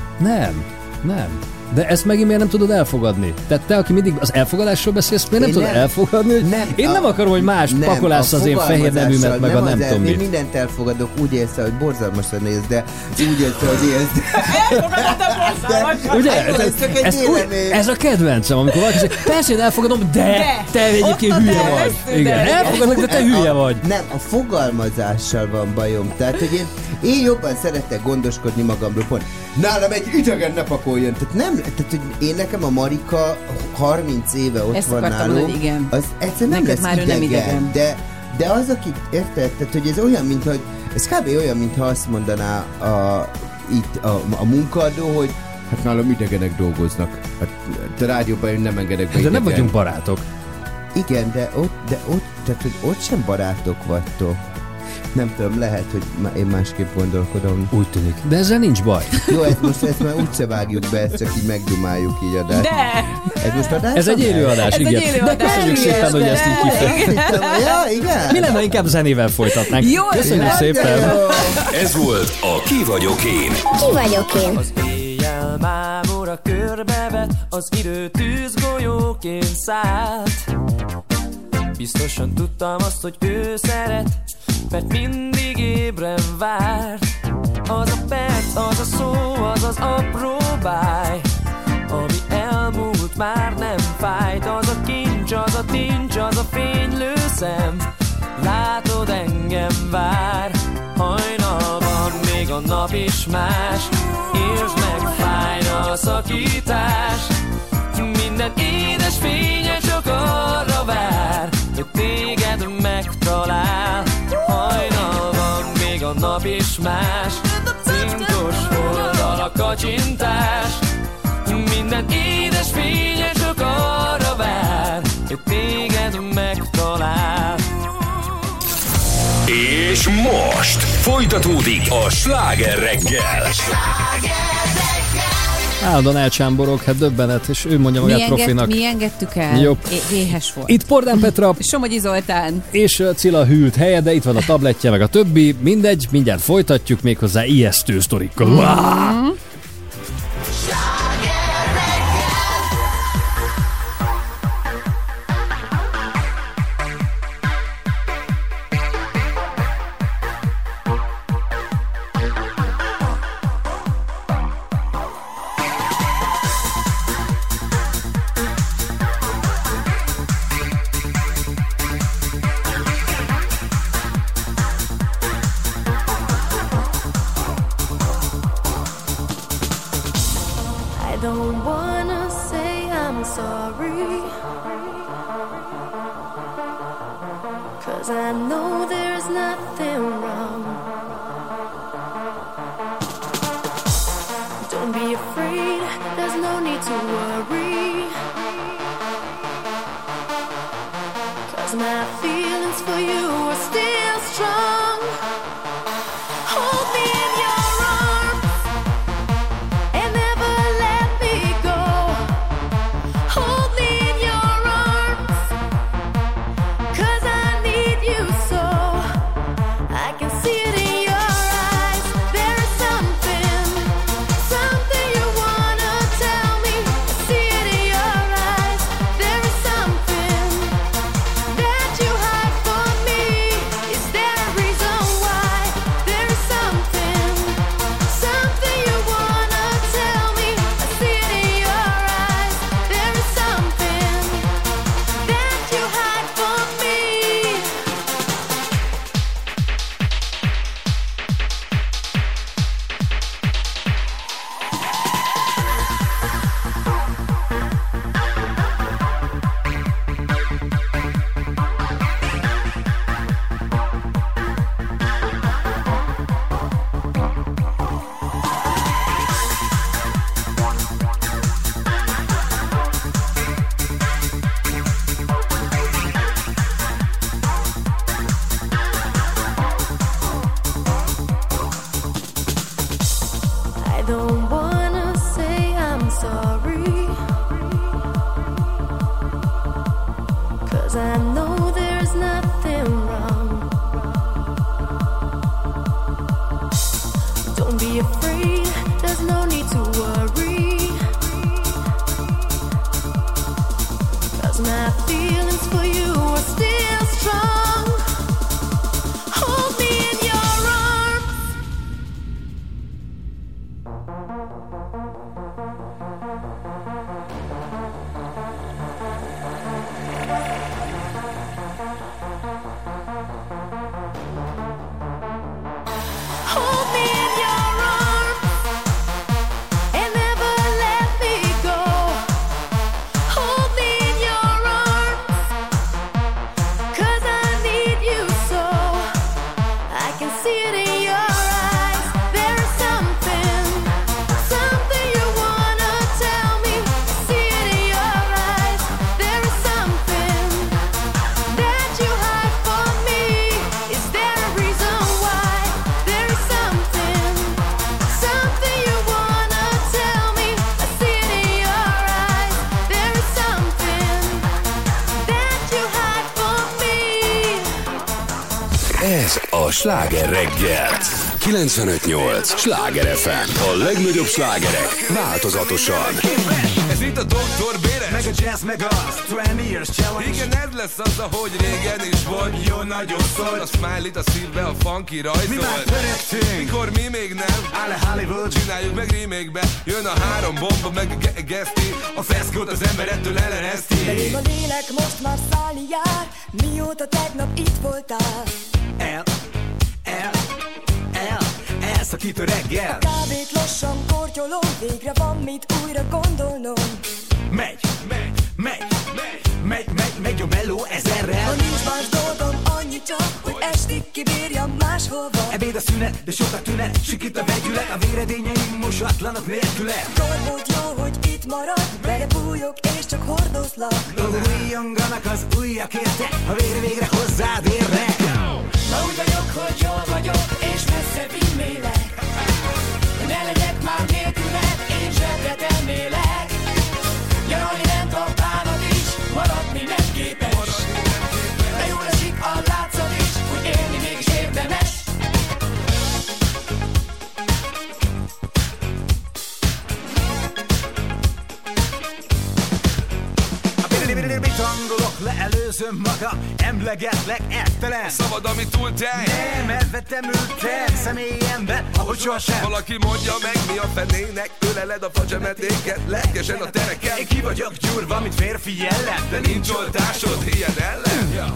Nem. De ezt megint miért nem tudod elfogadni? Tehát te, aki mindig az elfogadásról beszélsz, miért nem tudod elfogadni? Én nem akarom, hogy más pakolássz az én fehér neműmet, meg a nem tudom mit. Én mindent elfogadok, úgy érsz, hogy borzalmasan néz, de úgy érsz, hogy érsz. Elfogadod a borzalmasan! Ugye? Ez a kedvencem, amikor valaki szépen, persze, én elfogadom, de te egyébként hülye vagy. Elfogadok, de te hülye vagy. Nem, a fogalmazással van bajom. Tehát, hogy én jobban szeretek gondoskodni magamról, pont. Nálam egy idegen ne pakoljon. Tehát nem, tehát hogy én nekem a Marika 30 éve ott ezt van nálom. Igen. Az egyszerűen nem lesz idegen. De az, aki érted, tehát hogy ez olyan, mint hogy ez kb. Olyan, mintha azt mondaná a munkaadó, hogy hát nálam idegenek dolgoznak. Hát a rádióban én nem engedek be. De nem vagyunk barátok. Igen, de ott, tehát hogy ott sem barátok vagytok. Nem tudom, lehet, hogy én másképp gondolkodom. Úgy tűnik. De ezzel nincs baj. Jó, ezt már úgyse vágjuk be, ezt csak így megdumáljuk így adást. De! Ez most adás? Ez egy élőadás, igen. De köszönjük szépen, hogy ezt így kifejtettem. Ja, igen. Mi lenne, inkább zenével folytatnánk. Jó, köszönjük szépen. Ez volt a Ki vagyok én. Ki vagyok én. Az éjjel mámora körbevet, az idő tűzgolyóként szállt. Biztosan tudtam azt, hogy ő szeret, mert mindig ébren várt. Az a perc, az a szó, az az apró báj, ami elmúlt, már nem fájt. Az a kincs, az a tincs, az a fénylő szem, látod, engem vár. Hajnalban még a nap is más, értsd meg, fájna a szakítás. Minden édes fénye csak arra vár, hogy téged megtalál. Hajnal van, még a nap is más, cinkos oldal a kacsintás. És most folytatódik a Sláger Reggel. Állandóan elcsámborog, hát döbbenet, és ő mondja magát profinak. Mi engedtük el, jobb. Éhes volt. Itt Pordán Petra, Somogyi Zoltán és Cilla hűlt helye, de itt van a tabletje, meg a többi, mindegy, mindjárt folytatjuk méghozzá ijesztő sztorikkal. Mm-hmm. Sláger reggel 95.8 Sláger FM. A legnagyobb slágerek változatosan. Ez itt a Dr. Béres, meg a jazz, meg a 20 years challenge. Igen, ez lesz az, ahogy régen is volt. Jó, nagyon szól. A smiley-t, a szívbe, a funky rajzol. Mi már törektünk, mikor mi még nem. Áll a Hollywood, csináljuk meg remake-be. Jön a három bomba, meg a geszti. A feszkót az ember ettől ellenezti. De rég a lélek most már szállni jár, mióta tegnap itt voltál. Szakítő reggel. A kávét lassan kortyolom, végre van mit újra gondolnom. Megy, megy, megy, megy, megy, megy, megy a meló ezerrel. Ha nincs más dolgom, annyi csak, hogy estig kibírjam máshova. Ebéd a szünet, de sokat tünet, sikít a vegyület, a véredényeim mosatlanak nélküle. Korbolt jó, hogy itt marad, vele bújok és csak hordozlak. Újjonganak az ujjakért, ha végre-végre hozzád érnek. Úgy vagyok, hogy jól vagyok, és messze vinnélek. Ne legyek már nélküled, én zsebre tennélek. Nyaralni nem kapálod is, maradni nem képes. De jól esik a látszat is, úgy élni mégis érdemes. Bitangolok, leelőzöm magam, emlegetlek ettelen. Szabad, ami túl tej. Nem, elvetemült te, személyi ember, ahogy sohasem. Valaki mondja meg, mi a fenének, öleled a facsemetéket, lelkesen a tereken. Én ki vagyok gyúrva, mint férfi jellem, de nincs oltásod ilyen ellen. Ja.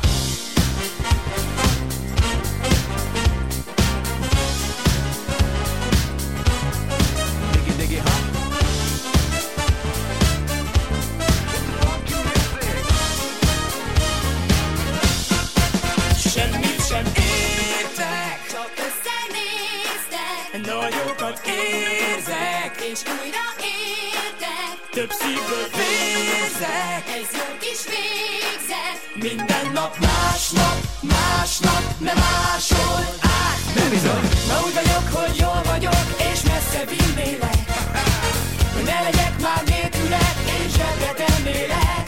És újra értek, több szívből vérzek, ez jó kis végzet. Minden nap, másnap, nem máshol át, nem bizony. Na úgy vagyok, hogy jól vagyok, és messze vinnélek. Hogy ne legyek már nélküled, én zsebre tennélek.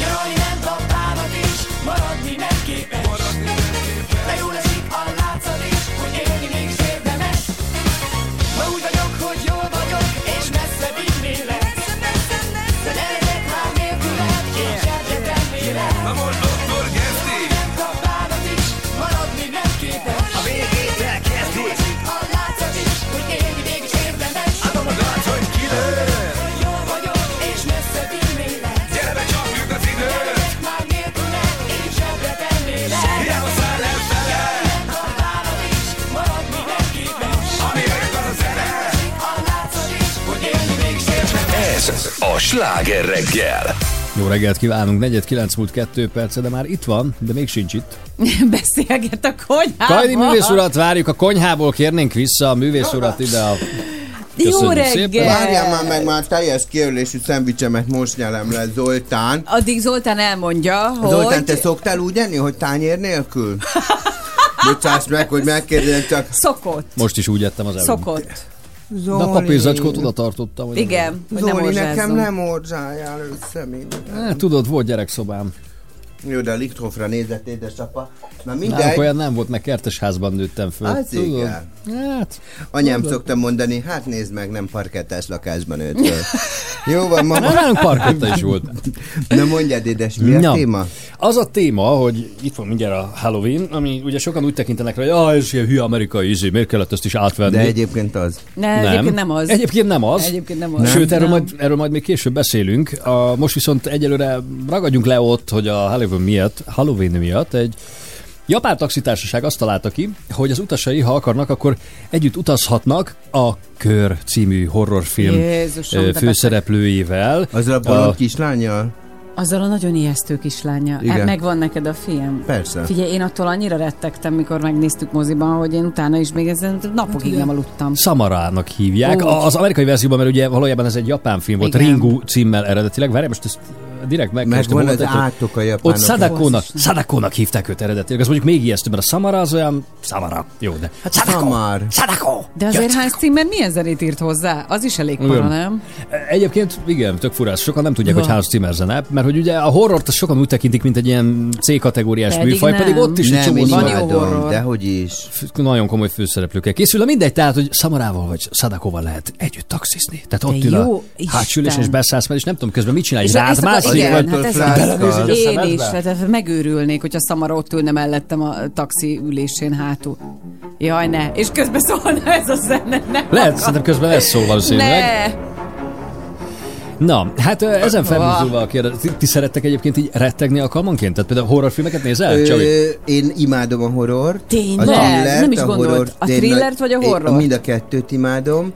Nyaralni nem kapálod is, maradni nem képes. De jól esik a látszat is, hogy élni mégis érdemes. Na úgy vagyok, hogy jól vagyok, és messze vinnélek. De ne legyek már nélküled, én zsebre tennélek. Na most doktor kezdi! Nem kapálod is, maradni nem képes. A végét elkezdi! A látszat is, hogy élni mégis érdemes. Adom a gát, hogy kilő! A Sláger reggel. Jó reggelt kívánunk, 4:09 múlt 2 perc, de már itt van, de még sincs itt. Beszélget a konyhában. Kajdi művész urat várjuk, a konyhából kérnénk vissza a művész urat ide a... Köszönjük. Jó reggel! Várjál már meg, már teljes kiölésű szendvicsemet most nyelem le, Zoltán. Addig Zoltán elmondja, hogy... Zoltán, te szoktál úgy enni, hogy tányér nélkül? Bocsáss meg, hogy megkérdezem csak... Szokott. Most is úgy ettem az előtt. Szokott. Zoli. De a papírzacskót oda tartottam. Hogy igen, nem, hogy Zoli, nem nekem nem orzsáljál össze minden. Tudod, volt gyerekszobám. Jó, de a Lichthofra nézett édesapa. Na mindegy. Olyan nem volt, meg kertesházban nőttem föl. Az tudod? Igen. Hát, anyám tudod. Szoktam mondani, hát nézd meg, nem parkettás lakásban nőtt föl. Jó van, mama. Na, nálunk parketta is volt. Na mondjad, édes, mi a téma? Az a téma, hogy itt van mindjárt a Halloween, ami ugye sokan úgy tekintenek rá, hogy ez ilyen hülye amerikai ízű, miért kellett ezt is átvenni? De egyébként az. Egyébként nem az. Sőt, erről majd még később beszélünk. Most viszont egyelőre ragadjunk le ott, hogy a Halloween miatt egy japán taxitársaság azt találta ki, hogy az utasai, ha akarnak, akkor együtt utazhatnak a Kör című horrorfilm főszereplőivel. Azzal a bolond kislánnyal? Azzal a nagyon ijesztő kislánya. Megvan neked a film? Persze. Figyelj, én attól annyira rettegtem, mikor megnéztük moziban, hogy én utána is még ezen napokig nem aludtam. Samarának hívják. Az amerikai verzióban, mert ugye valójában ez egy japán film volt, igen. Ringu címmel eredetileg. Várj, most ezt direkt megkezdtem. Megvan az átok a japánok. Ott Sadakónak hívták őt eredetileg. Ez mondjuk még ijesztő, mert a Samara az olyan... Samara. Jó, de... Hát Sadako! De azért hány címben milyen zenét írt hozzá? Az is elég para, nem? Egyébként igen, tök furás. Sokan nem tudják, hogy ház címer zene, mert hogy ugye a horrort sokan úgy tekintik, mint egy ilyen C-kategóriás műfaj, pedig ott is egy csomó horror. Dehogy is. Nagyon komoly főszereplőkkel készül. Mindegy, tehát, hogy Samarával vagy Sadakoval lehet együtt taxizni. Tehát ott ül a hátsülés és beszállsz, és nem tudom közben mit csinálj, rád mászik. Igen, hát én is, tehát megőrülnék, hogyha Samara ott ülne mellettem a taxi ülésén hátul. Jaj, ne. És közben szólna ez a zene. Lehet, szerintem közben ez szól valószínűleg. Na, hát ezen felbúzulva a kérdés. Ti szerettek egyébként így rettegni alkalmanként? Tehát például horrorfilmeket nézel, Csabi? Én imádom a horrort. Tényleg? Nem is gondolt. A thrillert vagy a horrort? Mind a kettőt imádom.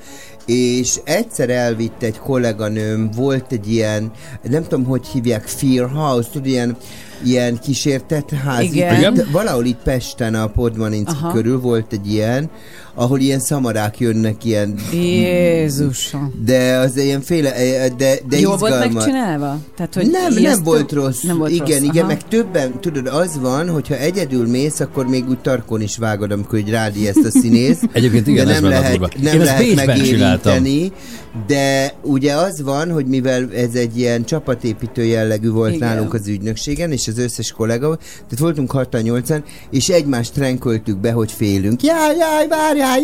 És egyszer elvitt egy kolléganőm, volt egy ilyen, nem tudom, hogy hívják, Fear House, tudod, ilyen kísértett ház. Igen. Valahol itt Pesten, a Podmanincki körül volt egy ilyen, ahol ilyen szamarák jönnek, ilyen... Jézusom! De az ilyen féle... De jól izgalma. Volt megcsinálva? Tehát, hogy nem volt rossz. Nem volt igen, rossz. Igen, meg többen, tudod, az van, hogyha egyedül mész, akkor még úgy tarkon is vágod, amikor így rádi ezt a színész. Egyébként igen, ez nem lehet megérinteni. De ugye az van, hogy mivel ez egy ilyen csapatépítő jellegű volt igen. nálunk az ügynökségen, és az összes kollega, tehát voltunk 6-8-an, és egymást trenköltük be, hogy félünk. Jaj, várjál,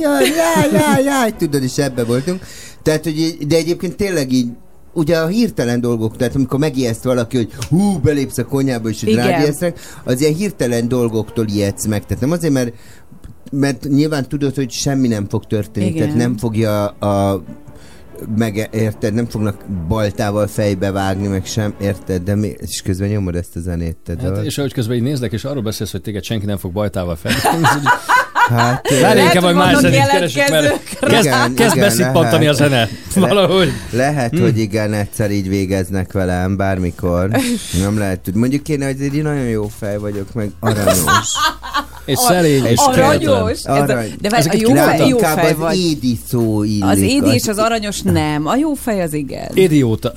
jaj, tudod, és ebbe voltunk. Tehát, hogy, de egyébként tényleg így, ugye a hirtelen dolgok, tehát amikor megijeszt valaki, hogy hú, belépsz a konyhába, és hogy rád ijesznek, az ilyen hirtelen dolgoktól ijedsz meg. Tehát nem azért, mert nyilván tudod, hogy semmi nem fog történni, igen. tehát nem fogja a megérted, nem fognak baltával fejbe vágni, meg sem, érted, de mi, és közben nyomod ezt a zenét. Hát, és ahogy közben így nézlek, és arról beszélsz, hogy téged senki nem fog baltával fejbe. Hát, már inkább, hogy más zenét keresik, mert kezd beszippantani a zene. Valahogy. Lehet, hogy igen, egyszer így végeznek velem, bármikor. Nem lehet tudni. Mondjuk én azért nagyon jó fej vagyok, meg aranyos. És szerény és aranyos. De várj, a jó fej vagy. Az édi szó illik. Az édi és az aranyos nem. A jó fej az igen. Idióta.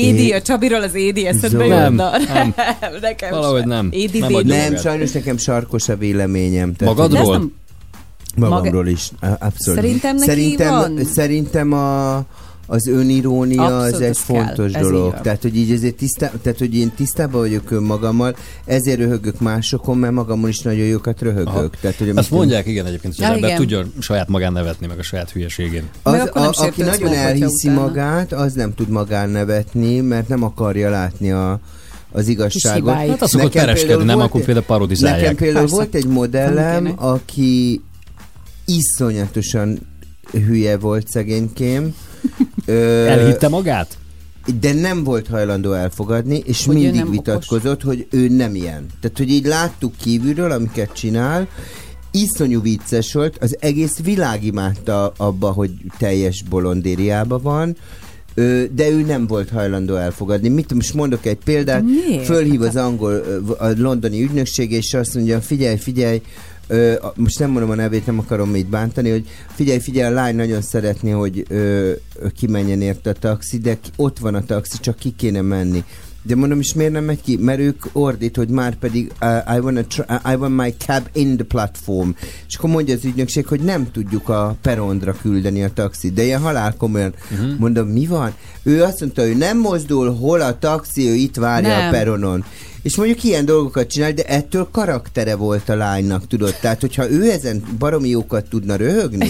Édi. A Csabiról az édi eszedbe jönna. Nem. Valahogy nem. Nem, sajnos nekem sarkos a véleményem. Magadról? Nem... Magamról is. Abszolút. Szerintem neki van. Szerintem az önirónia abszolút az egy fontos dolog. Tehát, hogy így azért tehát, hogy én tisztában vagyok önmagammal, ezért röhögök másokon, mert magamon is nagyon jókat röhögök. Aha. Tehát, hogy azt mondják, igen, egyébként, hogy az ember tudja saját magán nevetni, meg a saját hülyeségén. Aki nagyon elhiszi magát, az nem tud magán nevetni, mert nem akarja látni az igazságot. Hát azt szokott pereskedni, nem? Akkor például parodizálják. Nekem például volt egy modellem, aki iszonyatosan hülye volt szegénykém. Elhitte magát? De nem volt hajlandó elfogadni, és hogy mindig vitatkozott, hogy ő nem ilyen. Tehát, hogy így láttuk kívülről, amiket csinál, iszonyú vicces volt, az egész világ imádta abba, hogy teljes bolondériában van, de ő nem volt hajlandó elfogadni. Mit most mondok egy példát, fölhív az a londoni ügynökség, és azt mondja, figyelj, most nem mondom a nevét, nem akarom így bántani, hogy figyelj, a lány nagyon szeretné, hogy kimenjen érte a taxi, de ott van a taxi, csak ki kéne menni. De mondom, és miért nem megy ki? Mert ők ordít, hogy már pedig I want my cab in the platform. És akkor mondja az ügynökség, hogy nem tudjuk a perondra küldeni a taxit. De ilyen halálkomolyan. Uh-huh. Mondom, mi van? Ő azt mondta, hogy nem mozdul, hol a taxi, ő itt várja a peronon. És mondjuk ilyen dolgokat csinál, de ettől karaktere volt a lánynak, tudod? Tehát, hogyha ő ezen baromi jókat tudna röhögni,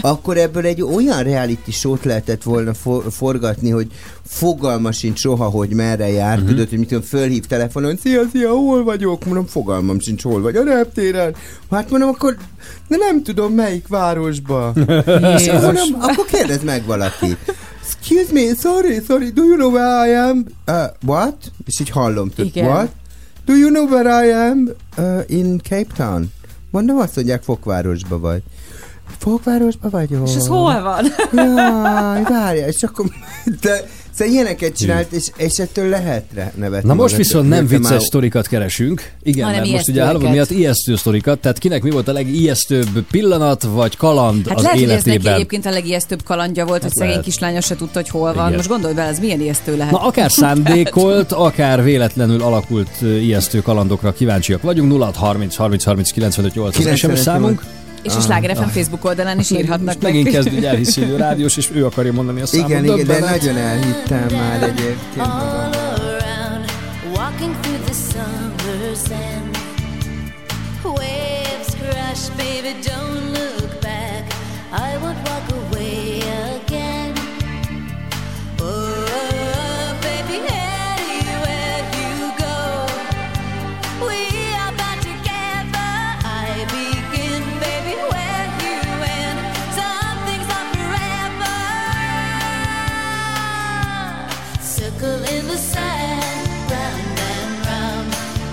akkor ebből egy olyan reality show-t lehetett volna forgatni, hogy fogalma sincs soha, hogy merre jár, uh-huh. tudod, hogy mit tudom, fölhív telefonon, szia, hol vagyok? Mondom, fogalmam sincs, hol vagy? A reptéren. Hát mondom, akkor nem tudom, melyik városba. És mondom, akkor kérdezd meg valaki. Excuse me, sorry, do you know where I am? What? És így hallom tőle. What? Do you know where I am? In Cape Town. Mondom, azt mondják, Fokvárosba vagy. Fokvárosba vagyok. És ez hol van? Jaj, várjál, és akkor... Szóval ilyeneket csinált, és ettől lehet nevetni. Na most viszont nem vicces sztorikat keresünk. Igen, mert most ugye a hálóban miatt ijesztő sztorikat, tehát kinek mi volt a legijesztőbb pillanat, vagy kaland hát az lehet, életében? Hát lehet, hogy egyébként a legijesztőbb kalandja volt, hát hogy szegény kislánya se tudta, hogy hol van. Igen. Most gondolj bele, ez milyen ijesztő lehet. Na akár szándékolt, akár véletlenül alakult ijesztő kalandokra kíváncsiak vagyunk. 0630 30 30 95 8 az SMS számunk. És a Sláger FM Facebook oldalán is írhatnak. Most megint kezd ugye elhiszi, hogy ő rádiós, és ő akarja mondani a számot. Igen, de nagyon elhittem már egyébként magam.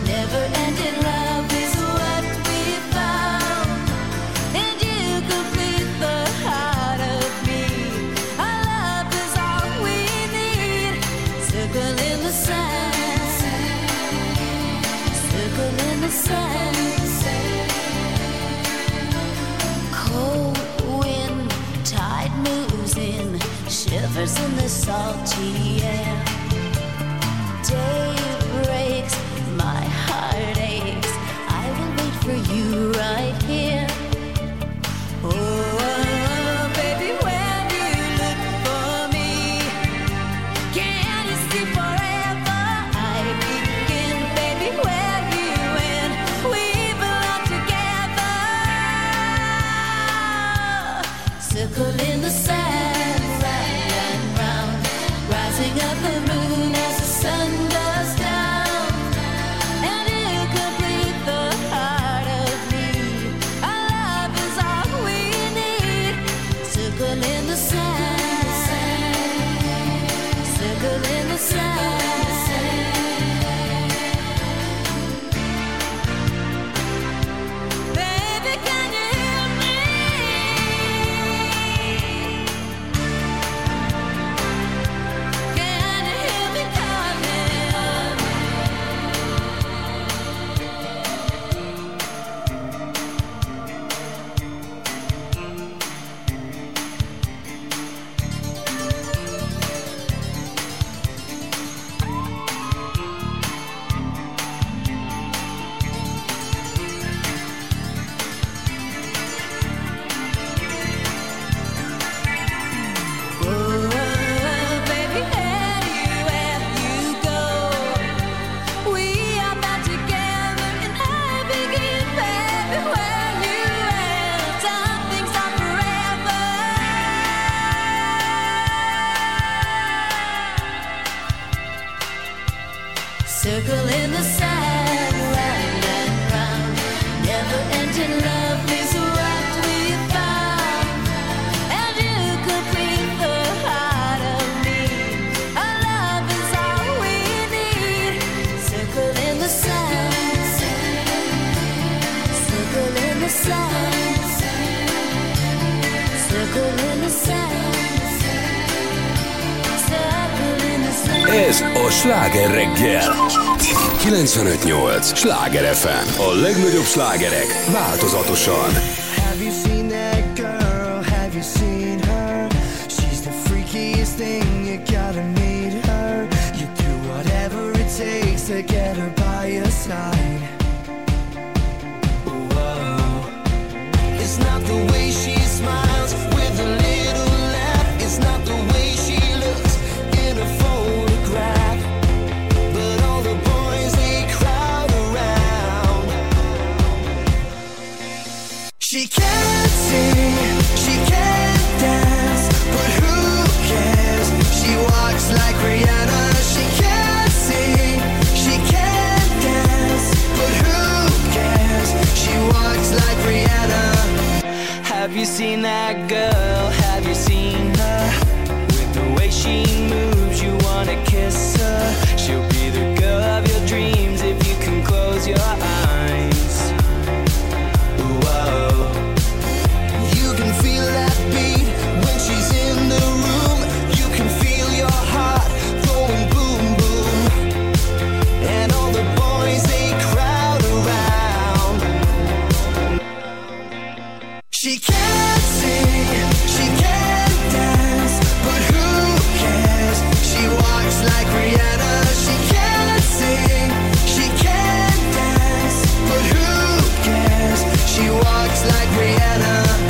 Never ending love is what we found. And you shivers in the salty air. Day breaks, my heart aches. I will wait for you right here. Oh. Ez a Sláger Reggel 95.8 Sláger FM. A legnagyobb slágerek változatosan. Have you seen that girl? Have you seen her? She's the freakiest thing, you gotta meet her. You do whatever it takes to get her by your side. Whoa. It's not the way she smiles with a little laugh. It's not the way she looks in a photograph. She can't sing, she can't dance, but who cares? She walks like Rihanna. She can't sing, she can't dance, but who cares? She walks like Rihanna. Have you seen that girl? Have you seen her? With the way she moves, you wanna kiss her. She'll be the girl of your dreams if you can close your eyes. Whoa. You can feel that beat when she's in the room. You can feel your heart going boom boom. And all the boys they crowd around. She can't sing, she can't dance, but who cares? She walks like Rihanna. She can't sing, she can't dance, but who cares? She walks like Rihanna. Like Rihanna, she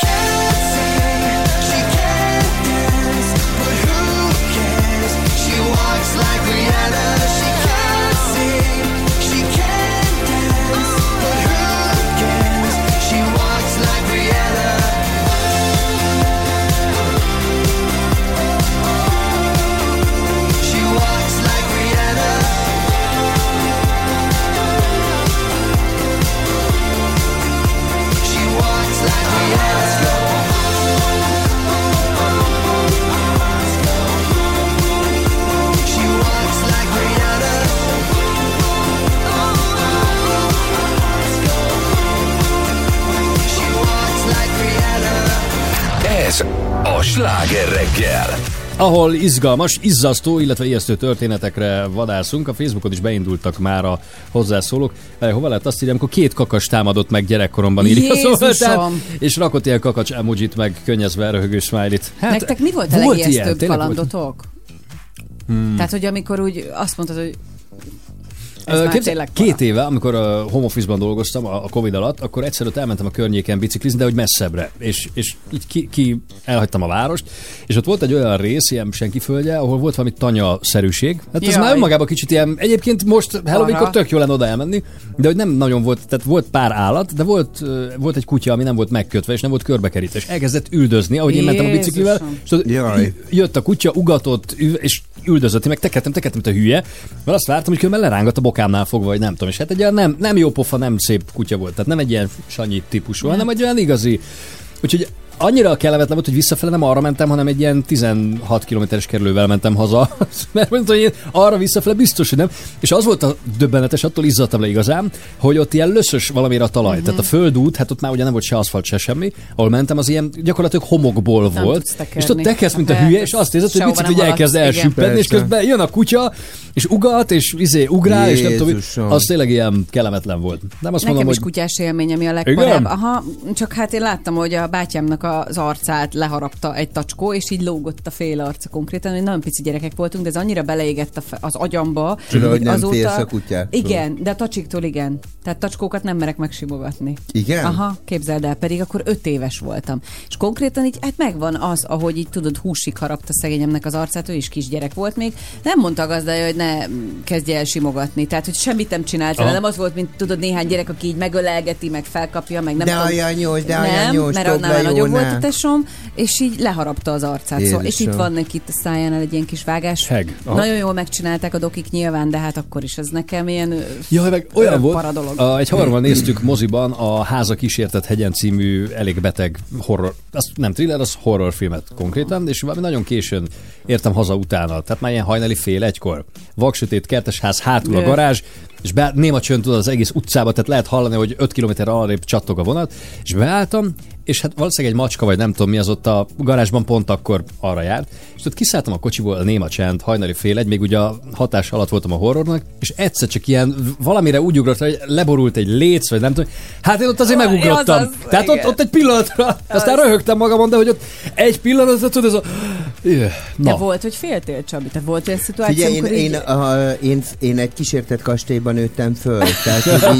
can't sing, she can't dance. A Sláger Reggel, ahol izgalmas, izzasztó, illetve ijesztő történetekre vadászunk. A Facebookon is beindultak már a hozzászólók. Hova lehet azt írni, amikor két kakas támadott meg gyerekkoromban, írja Zoltán, és rakott ilyen kakacs emojit meg könnyezve röhögő smiley-t. Hát, nektek mi volt a legijesztőbb kalandotok? Tehát, hogy amikor úgy azt mondtad, hogy két éve, amikor a home office-ban dolgoztam a Covid alatt, akkor egyszerűen elmentem a környéken biciklizni, de hogy messzebbre. És így elhagytam a várost, és ott volt egy olyan rész, ilyen senki földje, ahol volt valami tanya-szerűség. Hát ez már önmagában kicsit ilyen, egyébként most Halloweenkor tök jó lenne oda elmenni, de hogy nem nagyon volt, tehát volt pár állat, de volt egy kutya, ami nem volt megkötve, és nem volt körbekerítés. Elkezdett üldözni, ahogy én mentem a biciklivel, és jött a kutya, ugatott, és üldözött, meg tekertem, mint a hülye, mert azt vártam, hogy különben lerángat a bokámnál fogva, vagy nem tudom. És hát egy ilyen nem jó pofa, nem szép kutya volt. Tehát nem egy ilyen Sanyi típusú, hanem egy olyan igazi. Úgyhogy annyira kellemetlen volt, hogy visszafele nem arra mentem, hanem egy ilyen 16 kilométeres kerülővel mentem haza. Mert mondtam, hogy én arra visszafele biztos, hogy nem. És az volt a döbbenetes, attól izzadtam le igazán, hogy ott ilyen löszös valamire a talaj. Tehát a földút, hát ott már ugye nem volt se aszfalt, se semmi. Ahol mentem, az ilyen gyakorlatilag homokból nem volt. És ott tekersz, mint a hülye, és azt érzed, hogy picit ugye elkezd elsüppedni, és közben jön a kutya, és ugat, és ugrál, és nem tudom, az tényleg ilyen kellemetlen volt. Nem azt mondom, hogy kutyás élmény, ami a legkorább. Aha, csak hát én láttam, hogy a bátyámnak az arcát leharapta egy tacskó, és így lógott a fél arca konkrétan, hogy nagyon pici gyerekek voltunk, de ez annyira beleégett az agyamba. Csoda, hogy nem azóta... félsz a kutyától. Igen, de a tacsiktól igen. Tehát tacskókat nem merek megsimogatni. Igen? Aha, képzeld el, pedig akkor 5 éves voltam. És konkrétan így, hát megvan az, ahogy így tudod, húsig harapta szegényemnek az arcát, ő is kisgyerek volt még. Nem mondta a gazdája, hogy ne kezdje el simogatni. Tehát, hogy semmit nem csinálta, nem az volt, mint tudod, néhány gyerek, aki így megölelgeti, meg felkapja, meg nem tudom. De olyan nyújt, mert annál nagyobb volt a tesóm, és így leharapta az arcát. Szóval, és itt van neki itt a szájánál egy ilyen kis vágás. Nagyon jól megcsinálták a dokik nyilván, de hát akkor is ez nekem ilyen paradolog. Egy havarban néztük moziban a Háza kísértett hegyen című elég beteg horror, az nem thriller, az horrorfilmet konkrétan, és valami nagyon későn értem haza utána. Tehát már ilyen hajnali 1:30. Vaksötét kertesház, hátul a garázs, és néma csönd tudod az egész utcába, tehát lehet hallani, hogy 5 km alább csattog a vonat, és beálltam, és hát valószínűleg egy macska, vagy nem tudom mi az ott a garázsban pont akkor arra járt, és ott kiszálltam a kocsiból, a néma csend, hajnali 1:30, még ugye a hatás alatt voltam a horrornak, és egyszer csak ilyen valamire úgy ugrott, hogy leborult egy léc, vagy nem tudom, hát én ott azért megugrottam. Tehát ott egy pillanatra, aztán röhögtem magamon, de hogy ott egy pillanatra tudod, ez a... Na. Te volt, hogy féltél, Csabi? Te volt egy szituáció, amikor így... Én egy kísértett kastélyban nőttem föl. Tehát, hogy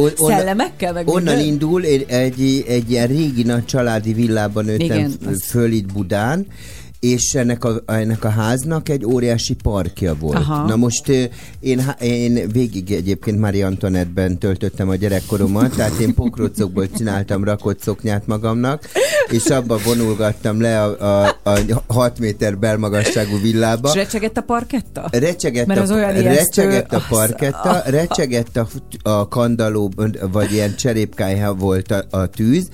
így... Szellemekkel meg onnan minden? Indul, egy ilyen régi nagy családi villában nőttem föl itt Budán, és ennek a háznak egy óriási parkja volt. Aha. Na most én végig egyébként Mária Antonettben töltöttem a gyerekkoromat, tehát én pokrócokból csináltam rakott szoknyát magamnak, és abba vonulgattam le a 6 méter belmagasságú villába. És recsegett a parketta? Recsegett a parketta, recsegett a kandalló, vagy ilyen cserépkályha volt a tűz.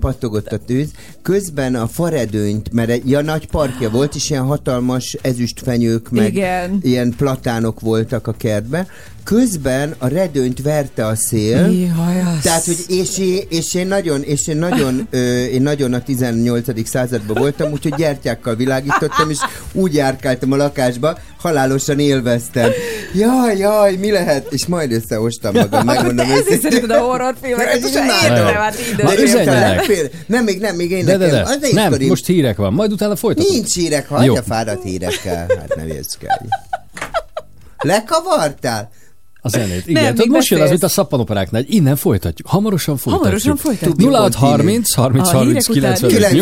Pattogott a tűz. Közben a faredőnyt, mert nagy parkja volt, és ilyen hatalmas ezüstfenyők, meg ilyen platánok voltak a kertben. Közben a redőnyt verte a szél. Tehát, hogy én nagyon a 18. században voltam, úgyhogy gyertyákkal világítottam, és úgy járkáltam a lakásba, halálosan élveztem. Jaj, mi lehet? És majd összehoztam magam, megmondom. De ez szerint a horrorfilmeket is értem. Nem, még én nekem. Nem, most hírek van, majd utána folytatom. Nincs hírek, hagyja fáradt hírekkel. Hát nem jössz kell. Lekavartál? A zenét. Igen, tehát most jön az, mint a szappanoperáknál. Innen folytatjuk. Hamarosan folytatjuk. 0630 30 30 95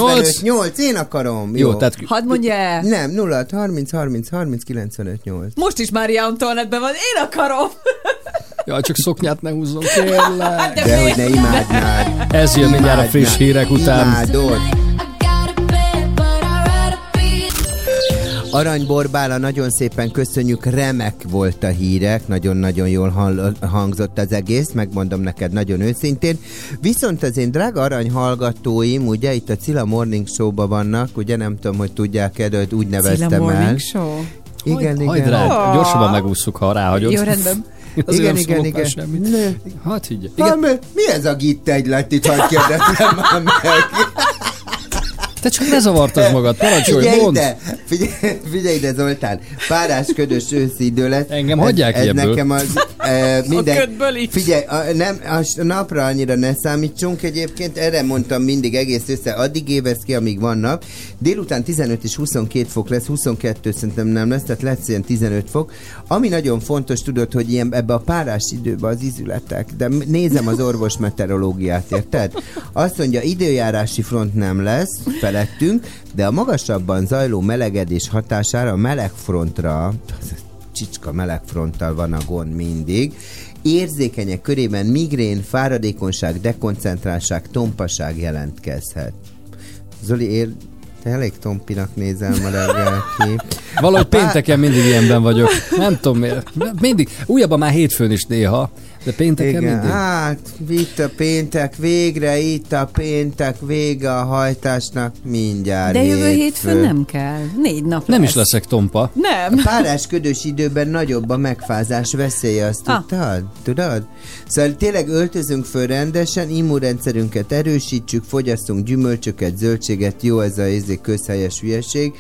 8. Én akarom. Jó, tehát... Hadd mondja el. Nem, 0630 30 30 95 8. Most is Mária Antonettben van. Én akarom. Jaj, csak szoknyát ne húzzon, kérlek. Dehogy ne imádnád. Ez jön mindjárt a friss hírek után. Imádod. Aranyborbála, nagyon szépen köszönjük, remek volt a hírek, nagyon-nagyon jól hangzott az egész, megmondom neked nagyon őszintén. Viszont az én drága arany hallgatóim, ugye itt a Cilla Morning Show-ban vannak, ugye nem tudom, hogy tudják-e, de úgy neveztem Cilla el. Morning Show? Igen. Drág, gyorsabban megúszuk, ha ráhagyod. Jó, rendben. Igen. Semmit. Hát higgyek. Mi ez a gittegylet, itt hadd kérdezem már meg. Te csak ne zavartasd magad, parancsolj, mondd! Figyelj ide, Zoltán! Párás, ködös őszi idő lesz. Engem hagyják ez nekem az minden. A ködből is. Figyelj, a napra annyira ne számítsunk egyébként, erre mondtam mindig egész össze, addig évesz ki, amíg van nap. Délután 15 és 22 fok lesz, 22 szerintem nem lesz, tehát lesz ilyen 15 fok. Ami nagyon fontos, tudod, hogy ilyen ebbe a párás időben az izületek, de nézem az orvos meteorológiát, érted? Azt mondja, időjárási front nem lesz felettünk, de a magasabban zajló melegedés hatására a melegfrontra, csicska melegfronttal van a gond mindig, érzékenyek körében migrén, fáradékonyság, dekoncentráltság, tompaság jelentkezhet. Zoli, te elég tompinak nézel ma reggel ki. Valahogy pénteken mindig ilyenben vagyok. Nem tudom miért. Mindig. Újabban már hétfőn is néha. De pénteken igen, mindig? Hát, itt a péntek végre, itt a péntek vége a hajtásnak, mindjárt de jövő hétfőn nem kell. 4 nap nem lesz. Is leszek tompa. Nem. A párás ködös időben nagyobb a megfázás veszélye, azt tudtad? Szóval tényleg öltözünk föl rendesen, immunrendszerünket erősítsük, fogyasszunk gyümölcsöket, zöldséget, jó ez a közhelyes hülyeség.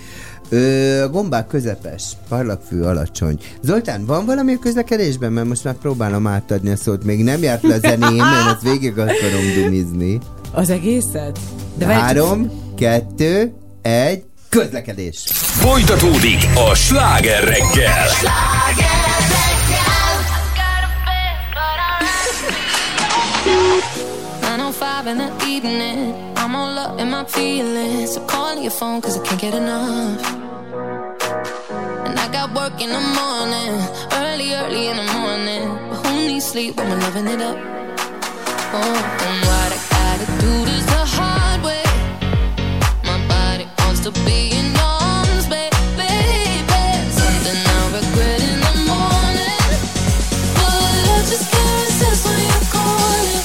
A gombák közepes, parlagfű alacsony. Zoltán, van valami a közlekedésben? Mert most már próbálom átadni a szót. Még nem járt le zeném, én ezt végig akarom dumizni. Az egészet? 3, 2, 1, közlekedés! Folytatódik a Sláger Reggel! Sláger Reggel! I don't five in the evening. I'm all up in my feelings, so call your phone cause I can't get enough. And I got work in the morning, early in the morning, but who needs sleep when we're loving it up? Oh, and what I gotta do this the hard way. My body wants to be in arms, baby, something I'll regret in the morning, but I just can't resist when you call it.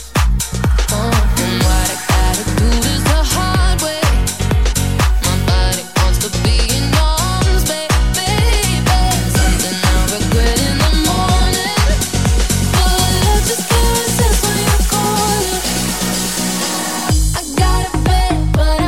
And what I gotta do this the hard way. My body wants to be in arms, baby. Something I'll regret in the morning, but I just can't resist when you're calling. I got a bed, but I.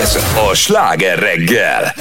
Ez a Sláger Reggel.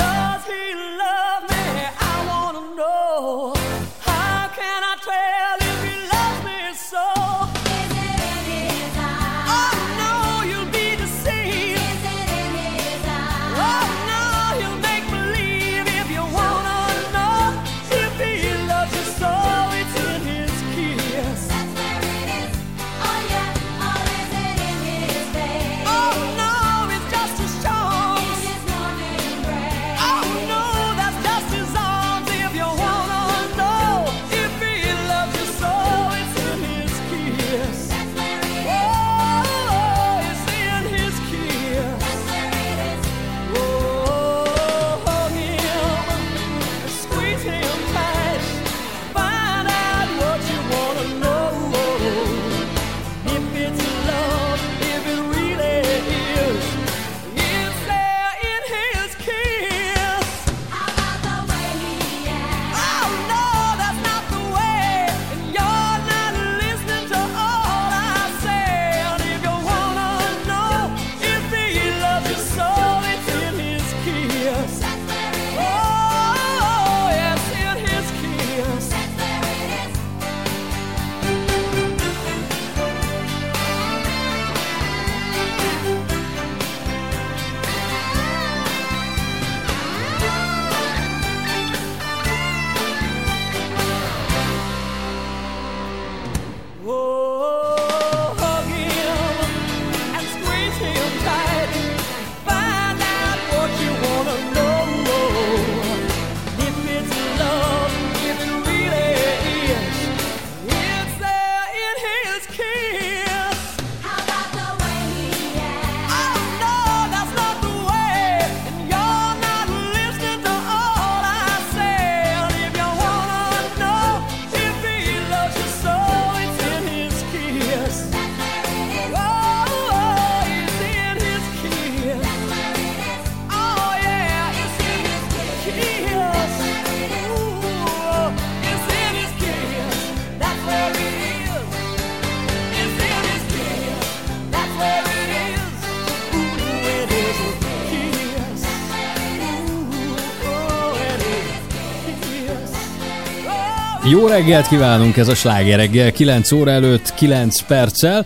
Jó reggelt kívánunk, ez a Sláger Reggel, 9 óra előtt, 9 perccel.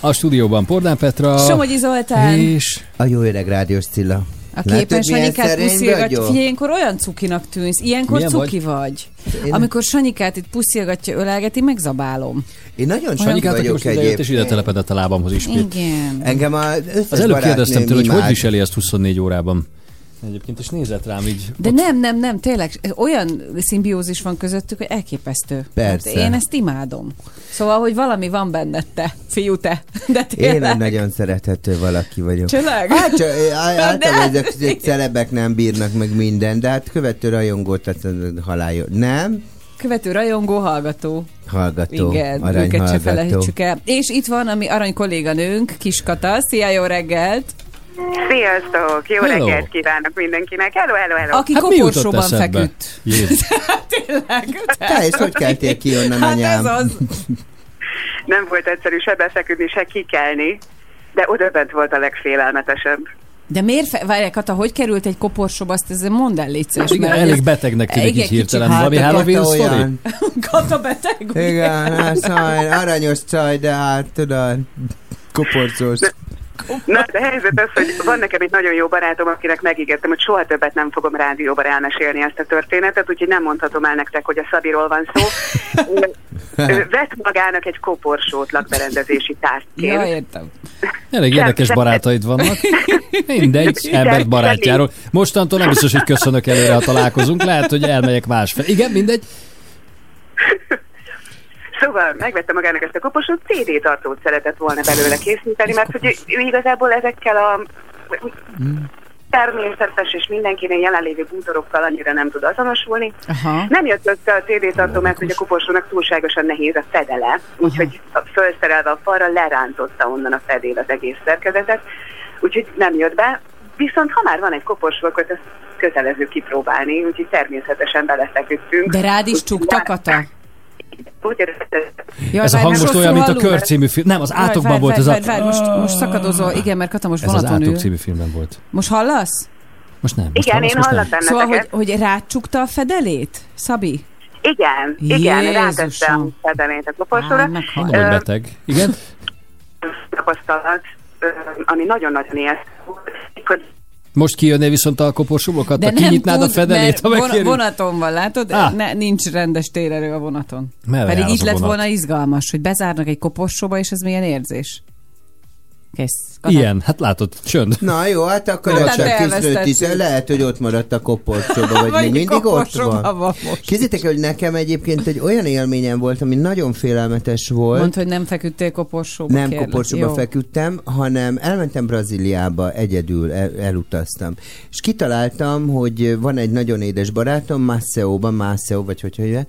A stúdióban Pordán Petra, Somogyi Zoltán és a jó öreg rádiós Cilla. A képes Sanyikát puszilgatja. Figyelj, ilyenkor olyan cukinak tűnsz. Ilyenkor milyen cuki vagy. Amikor Sanyikát itt puszilgatja, ölelgeti, megzabálom. Én nagyon Sanyikát, aki most idejött, és ide telepedett a lábamhoz ismét. Igen. Engem az előbb kérdeztem tőle, hogy hogy viseli ezt 24 órában. Egyébként is nézett rám így. De nem, tényleg olyan szimbiózis van közöttük, hogy elképesztő. Persze. Hát én ezt imádom. Szóval, hogy valami van benned te, fiú te. De tényleg. Én egy nagyon szerethető valaki vagyok. Csöleg? Hát, általában ezek celebek nem bírnak meg minden, de hát követő rajongót, halálja. Nem? Követő rajongó, hallgató. Igen, őket se felejtsük el. És itt van a mi arany kolléganőnk, Kis Kata. Szia, jó reggelt! Sziasztok! Jó reggelt kívánok mindenkinek! Hello! Aki hát koporsóban feküdt. Tényleg? Te is hogy keltél ki onnan, anyám? Hát ez az. Nem volt egyszerű se befeküdni, se kikelni, de odabent volt a legfélelmetesebb. De miért? Várják, Kata, hogy került egy koporsóba? Azt ezzel mondd el, légy szíves. Igen, elég betegnek tűnik így hirtelen. Valami Halloween sztori? Kata beteg? Igen, hát szaj, aranyos csaj, de hát tudod, koporcós. Na, de helyzet az, hogy van nekem egy nagyon jó barátom, akinek megígértem, hogy soha többet nem fogom rádióban elmesélni ezt a történetet, úgyhogy nem mondhatom el nektek, hogy a Szabiról van szó. Ő vett magának egy koporsót lakberendezési tárgyként. Ja, értem. Elég érdekes barátaid vannak. Mindegy, embert barátjáról. Mostantól nem biztos, hogy köszönök előre, ha találkozunk. Lehet, hogy elmegyek másfelé. Igen, mindegy. Szóval megvette magának ezt a koporsót, CD-tartót szeretett volna belőle készíteni, mert hogy ő igazából ezekkel a természetes és mindenkinél jelenlévő bútorokkal annyira nem tud azonosulni. Aha. Nem jött össze a CD-tartó, mert hogy a koporsónak túlságosan nehéz a fedele, úgyhogy fölszerelve a falra lerántotta onnan a fedél az egész szerkezetet, úgyhogy nem jött be. Viszont ha már van egy koporsó, akkor ezt kötelező kipróbálni, úgyhogy természetesen beleszeküttünk. De rád is csuktak, Kata? Jaj, ez a hang most olyan, mint a Kör című film. Nem, az Átokban várj, volt. Most szakadozol. Igen, mert Kata most vonaton ül. Ez az Átok című filmben volt. Most hallasz? Most nem. Most igen, hallasz, én hallottam. Szóval, hogy rácsukta a fedelét, Szabi? Igen, rátettem a fedelét a koporsóra. Mondom, hogy beteg. Igen? Tapasztalat, ami nagyon-nagyon ijesztő. Most kijönnél viszont a koporsóból, Kata? Kinyitnád a fedelét, ha megkérünk? Vonaton van, látod? Nincs rendes térerő a vonaton. Merre pedig így lett volna izgalmas, hogy bezárnak egy koporsóba, és ez milyen érzés? Kész. Kata. Ilyen, hát látod, csönd. Na jó, hát akkor lehet, hogy ott maradt a koporsóba, vagy még mindig ott van. Kézzétek el, hogy nekem egyébként egy olyan élményem volt, ami nagyon félelmetes volt. Mondd, hogy nem feküdtél koporsóba. Nem koporsóba feküdtem, hanem elmentem Brazíliába, egyedül elutaztam. És kitaláltam, hogy van egy nagyon édes barátom, Maceóban, vagy hogy hívják,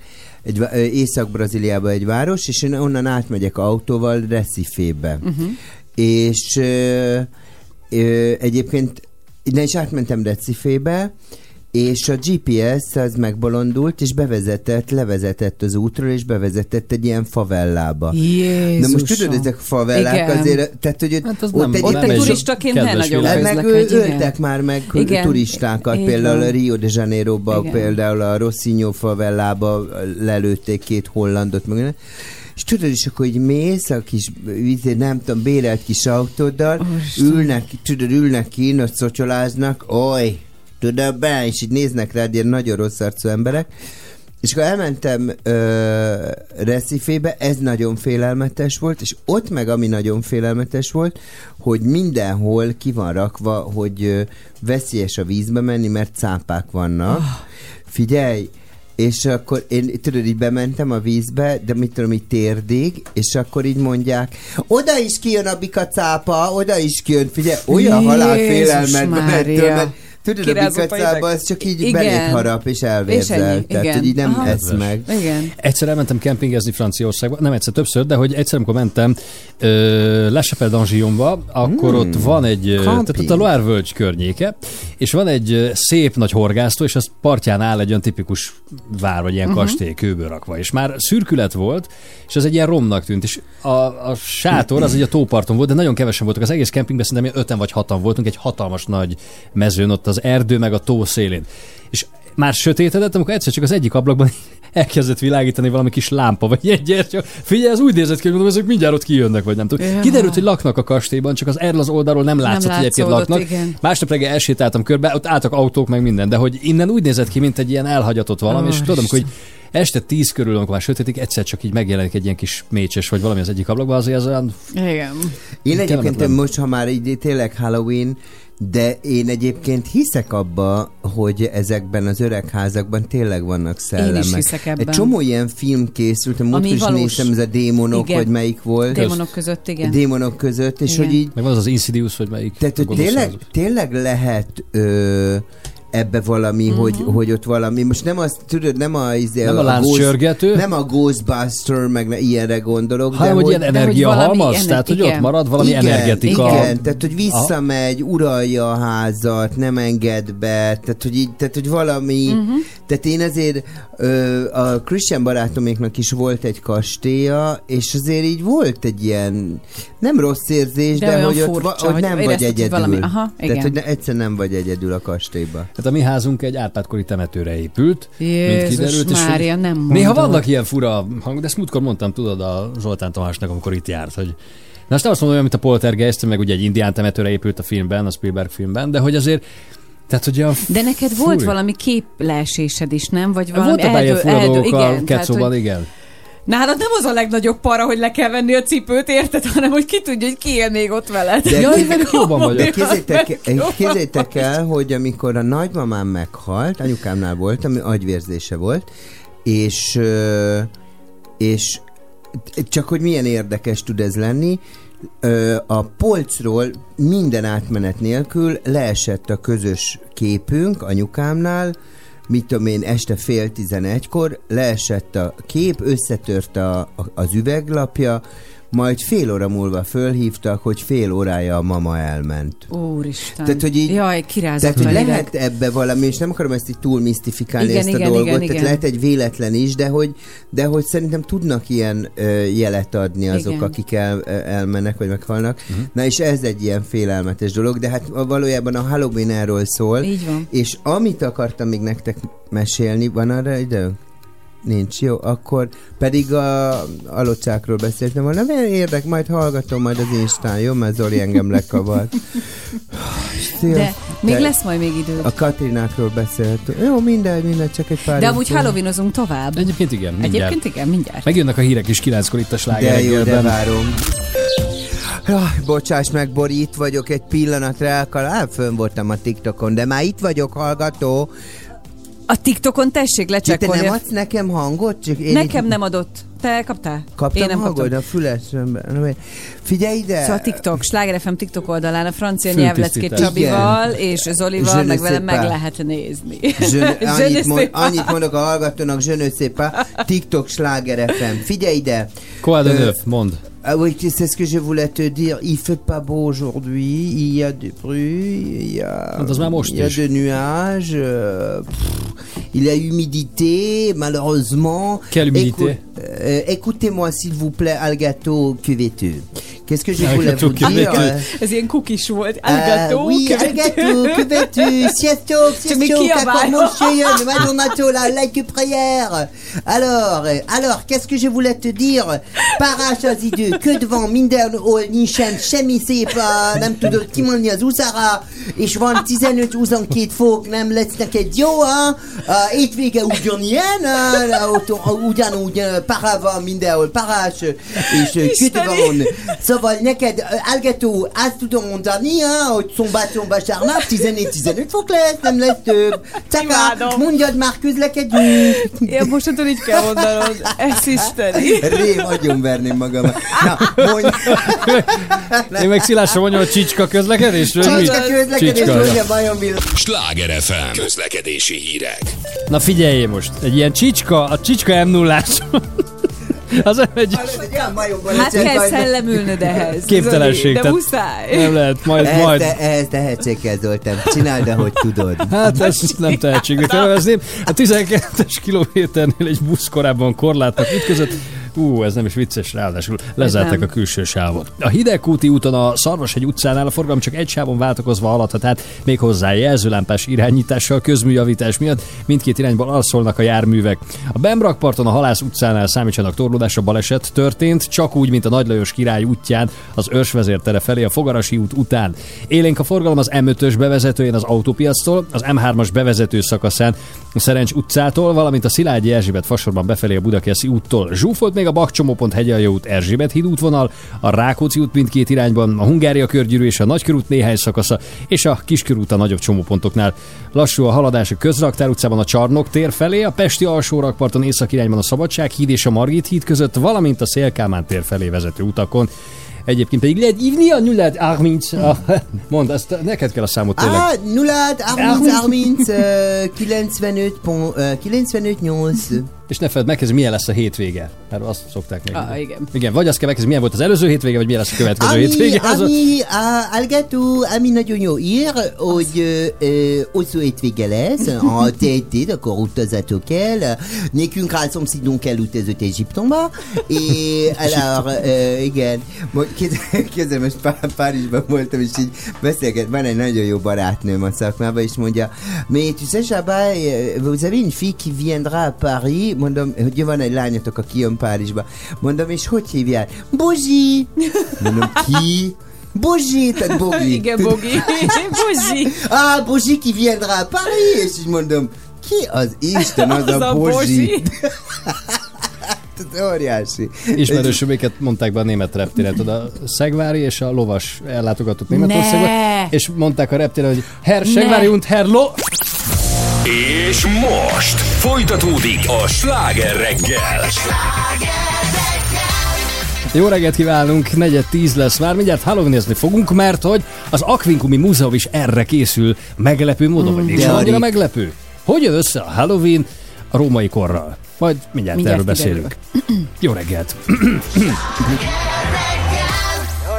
Észak-Brazíliában egy város, és én onnan átmegyek autóval Recifébe. Uh-huh. És egyébként innen is átmentem Recifébe, és a GPS az megbolondult, és levezetett az útról, és bevezetett egy ilyen favellába. Jézusom. Na most tudod, ezek a favellák igen. Azért, tehát, hogy hát az ott egy turistaként nem nagyon közlekedj. Öltek már meg igen. Turistákat, igen. Például a Rio de Janeiroba, igen. Például a Rossigno favellába lelőtték 2 hollandot, meg és tudod is, akkor így mész a kis, nem tudom, bérelt kis autóddal, ülnek ki, ott szocsoláznak, oly, tudod be, és így néznek rád ilyen nagyon rossz arcú emberek. És akkor elmentem Recifébe, ez nagyon félelmetes volt, és ott meg ami nagyon félelmetes volt, hogy mindenhol ki van rakva, hogy veszélyes a vízbe menni, mert cápák vannak. Figyelj! És akkor én, tudod, így bementem a vízbe, de mit tudom, így térdig, és akkor így mondják, oda is kijön a bikacápa, oda is kijön, figyelj, olyan halálfélelmetben ettől, mert tudod, kirázott a bikacápa, az csak így belét harap, és elvérzel, tehát, hogy így nem esz meg. Igen. Egyszer elmentem kempingezni Franciaországba, nem egyszer, többször, de hogy egyszer, amikor mentem La Chapelle-d'Angillonba, akkor ott van egy, tehát ott a Loire-völgy környéke, és van egy szép nagy horgásztó, és az partján áll egy olyan tipikus vár, vagy ilyen kastély kőből rakva, és már szürkület volt, és az egy ilyen romnak tűnt, és a sátor az egy a tóparton volt, de nagyon kevesen voltak, az egész kempingben szerintem 5-en vagy 6-an voltunk, egy hatalmas nagy mezőn ott az erdő meg a tó szélén, és már sötétedett, amikor egyszer csak az egyik ablakban elkezdett világítani valami kis lámpa, vagy egy gyertya. Figyelj, ez úgy nézett ki, hogy mondom, ezek mindjárt ott kijönnek, vagy nem tudom. Ja. Kiderült, hogy laknak a kastélyban, csak az erről az oldalról nem látszott, hogy egyébként laknak. Igen. Másnap reggel elsétáltam körbe, ott álltak autók, meg minden, de hogy innen úgy nézett ki, mint egy ilyen elhagyatott valami, és tudom, hogy este 10 körül, amikor már sötétik, egyszer csak így megjelenik egy ilyen kis mécses, vagy valami az egyik ablakban, azért az olyan... Igen. Én egyébként most, ha már így tényleg Halloween, de én egyébként hiszek abba, hogy ezekben az öregházakban tényleg vannak szellemek. Én is hiszek ebben. Egy csomó ilyen film készült, múlt is néztem, ez a Démonok, igen, vagy melyik volt. Démonok között, igen. Démonok között, és igen, hogy így... Meg van az Insidious, vagy melyik. Tehát, hogy tényleg lehet... ebbe valami, hogy ott valami. Most nem azt, tudod, nem a Ghostbuster, meg ilyenre gondolok. Hanem, hogy ilyen energiahalmaz, tehát, hogy ott marad valami energetika. Igen, tehát, hogy visszamegy, uralja a házat, nem enged be, tehát, hogy valami... Tehát én azért a Christian barátoméknak is volt egy kastélya, és azért így volt egy ilyen nem rossz érzés, de hogy ott hogy nem vagy egyedül. Aha, tehát, hogy egyszerűen nem vagy egyedül a kastélyba. Hát a mi házunk egy Árpád-kori temetőre épült. Jézus Mária, nem mondom. Néha vannak ilyen fura hang, de ezt múltkor mondtam, tudod, a Zoltán Tamásnak, amikor itt járt, hogy na azt nem azt mondom, mint a Poltergeist, meg ugye egy indián temetőre épült a filmben, a Spielberg filmben, de hogy azért tehát, de neked volt valami képleesésed is, nem? Vagy valami volt a igen, Kecóban, hogy... igen. Na hát nem az a legnagyobb para, hogy le kell venni a cipőt, érted? Hanem, hogy ki tudja, hogy ki él még ott veled. De képzeljétek el, hogy amikor a nagymamám meghalt, anyukámnál volt, ami agyvérzése volt, és csak hogy milyen érdekes tud ez lenni, a polcról minden átmenet nélkül leesett a közös képünk anyukámnál, mit tudom én, este 10:11-kor leesett a kép, összetört az üveglapja, majd fél óra múlva fölhívtak, hogy fél órája a mama elment. Úristen. Tehát, hogy így, jaj, kirázott. Tehát, hogy lehet ebbe valami, és nem akarom ezt így túl misztifikálni, igen, ezt a dolgot, igen, tehát igen, lehet egy véletlen is, de hogy szerintem tudnak ilyen jelet adni azok, igen, akik elmennek, vagy meghalnak. Uh-huh. Na és ez egy ilyen félelmetes dolog, de hát valójában a Halloween erről szól. Így van. És amit akartam még nektek mesélni, van arra idő? Nincs, jó, akkor pedig a locsákról beszéltem volna, mert érdek, majd hallgatom majd az Instán, jó, mert Zoli engem lekavart. De még lesz majd még idő. A Katrinákról beszéltünk. Jó, minden, csak egy pár. De amúgy Halloweenozunk tovább. Egyébként igen, mindjárt. Megjönnek a hírek is 9-kor itt a Sláger Reggelben. De jó, de várom. Bocsáss meg, Bori, itt vagyok egy pillanatra, fönn voltam a TikTokon, de már itt vagyok, hallgató. A TikTokon tessék lecsekkolni. Te nem adsz nekem hangot? Csak én nekem nem adott. Te kaptál? Kaptam, én nem hangod kaptam. A fülesömben. Figyelj ide! Szóval TikTok, Sláger FM TikTok oldalán a francia nyelvleckét Csabival és Zolival, meg velem meg lehet nézni. Annyit mondok a hallgatónak, je ne sais pas, TikTok, Sláger FM. Figyelj ide! Quoi de neuf, mondd! Ah oui, c'est ce que je voulais te dire. Il fait pas beau aujourd'hui. Il y a des pluies, il y a des nuages. Il y a humidité, malheureusement. Quelle humidité? Écoutez-moi s'il vous plaît, Algato Cuvétu. Qu'est-ce que je voulais vous dire? C'est une cookie chouette. Algato Cuvétu. Siesto. T'as commencé le madonato la like prière. Alors, qu'est-ce que je voulais te dire? Parachazideux. Que devant minden hol nincsen semmi szép, nem tudod kimondni az úszára, és van 15-22 fok, nem lesz neked jó, ha? Hétvége ugyanilyen, ugyanúgy para van mindenhol, parás, és köt van. Szóval neked, Algató, azt tudom mondani, hogy szombaton vasárnap 14-15 fok lesz, nem lesz több. Csak mondjad már, közlekedjünk. Ja, mostantól így kell mondanod. Ez isteni. Rém, agyon verném magamat. Na, mondj. Én meg szilásra mondjam, hogy csicska közlekedésről. Csicska közlekedésről, ugye vajon villan. Sláger FM közlekedési hírek. Na figyelj most, egy ilyen csicska, a csicska M0-ás. Az egy... Hát kell szellemülnöd ehhez. Képtelenség. De muszáj. Nem lehet, majd. Ehhez tehetség kell, Zoltán. Csináld, ahogy tudod. Hát ez nem tehetségű. A 12-es kilométernél egy busz korábban korlátnak ütközött. Hú, ez nem is vicces, ráadásul lezárták a külső sávot. A Hidegkúti úton a Szarvashegy utcánál a forgalom csak egy sávon váltakozva haladhat, tehát még hozzá jelzőlámpás irányítással közműjavítás miatt mindkét irányból alszolnak a járművek. A Bemrakparton a Halász utcánál számítsanak torlódásra, baleset történt, csak úgy, mint a Nagy Lajos király útján az Örs vezértere felé a Fogarasi út után. Élénk a forgalom az M5-ös bevezetőjén az autópiactól, az M3-as bevezető szakaszán a Szerencs utcától, valamint a Szilágyi Erzsébet fasorban befelé a Budakeszi úttól. Zsúfolt még a Bakcsomópont Hegyalja út Erzsébet híd útvonal, a Rákóczi út mindkét irányban, a Hungária körgyűrű és a Nagykörút néhány szakasza, és a Kiskörút a nagyobb csomópontoknál. Lassú a haladás a Közraktár utcában a Csarnok tér felé, a Pesti alsórakparton északirányban a Szabadság híd és a Margit híd között, valamint a Széll Kálmán tér felé vezető utakon. Egyébként pedig lehet hívni a 0-30, mondd, azt neked kell a számot tényleg. 0-30-30-95-8. És ne fedd meg, ez milyen lesz a hétvége. Mert azt szokták még. Igen, vagy azt kell megkezdeni, milyen volt az előző hétvége, vagy milyen lesz a következő hétvége. Ami nagyon jó ír, hogy hosszú hétvége lesz, ha te etted, akkor utazatok el, nekünk a szomszédunk elutazott Egyiptomba, és igen, kézzel most Párizsban voltam, és így beszélgettem, van egy nagyon jó barátnőm a szakmában, és mondja, mais tu sais, Csaba, vous avez une fille qui viendra à Paris, mondom, hogy van egy lányatok, aki jön Párizsba. Mondom, és hogy hívják? Bozsi! Mondom, ki? Bozsi, tehát Bogi. Igen, Bogi. Bozsi. Ah, Bozsi qui viendra à Paris! És így mondom, ki az Isten az a Bozsi? Óriási. Ismerősöméket mondták be a német reptéret, oda Szegvári és a lovas ellátogatott Németországba, és mondták a reptéren, hogy Herr Szegvári und Herr Lo... És most folytatódik a Sláger Reggel. Jó reggelt kívánunk, 9:10 lesz már, mindjárt halognézni fogunk, mert hogy az Aquincumi Múzeum is erre készül meglepő módon, vagy nincs annyira meglepő. Hogy jön össze a Halloween a római korral? Majd mindjárt erről beszélünk. Jó reggelt!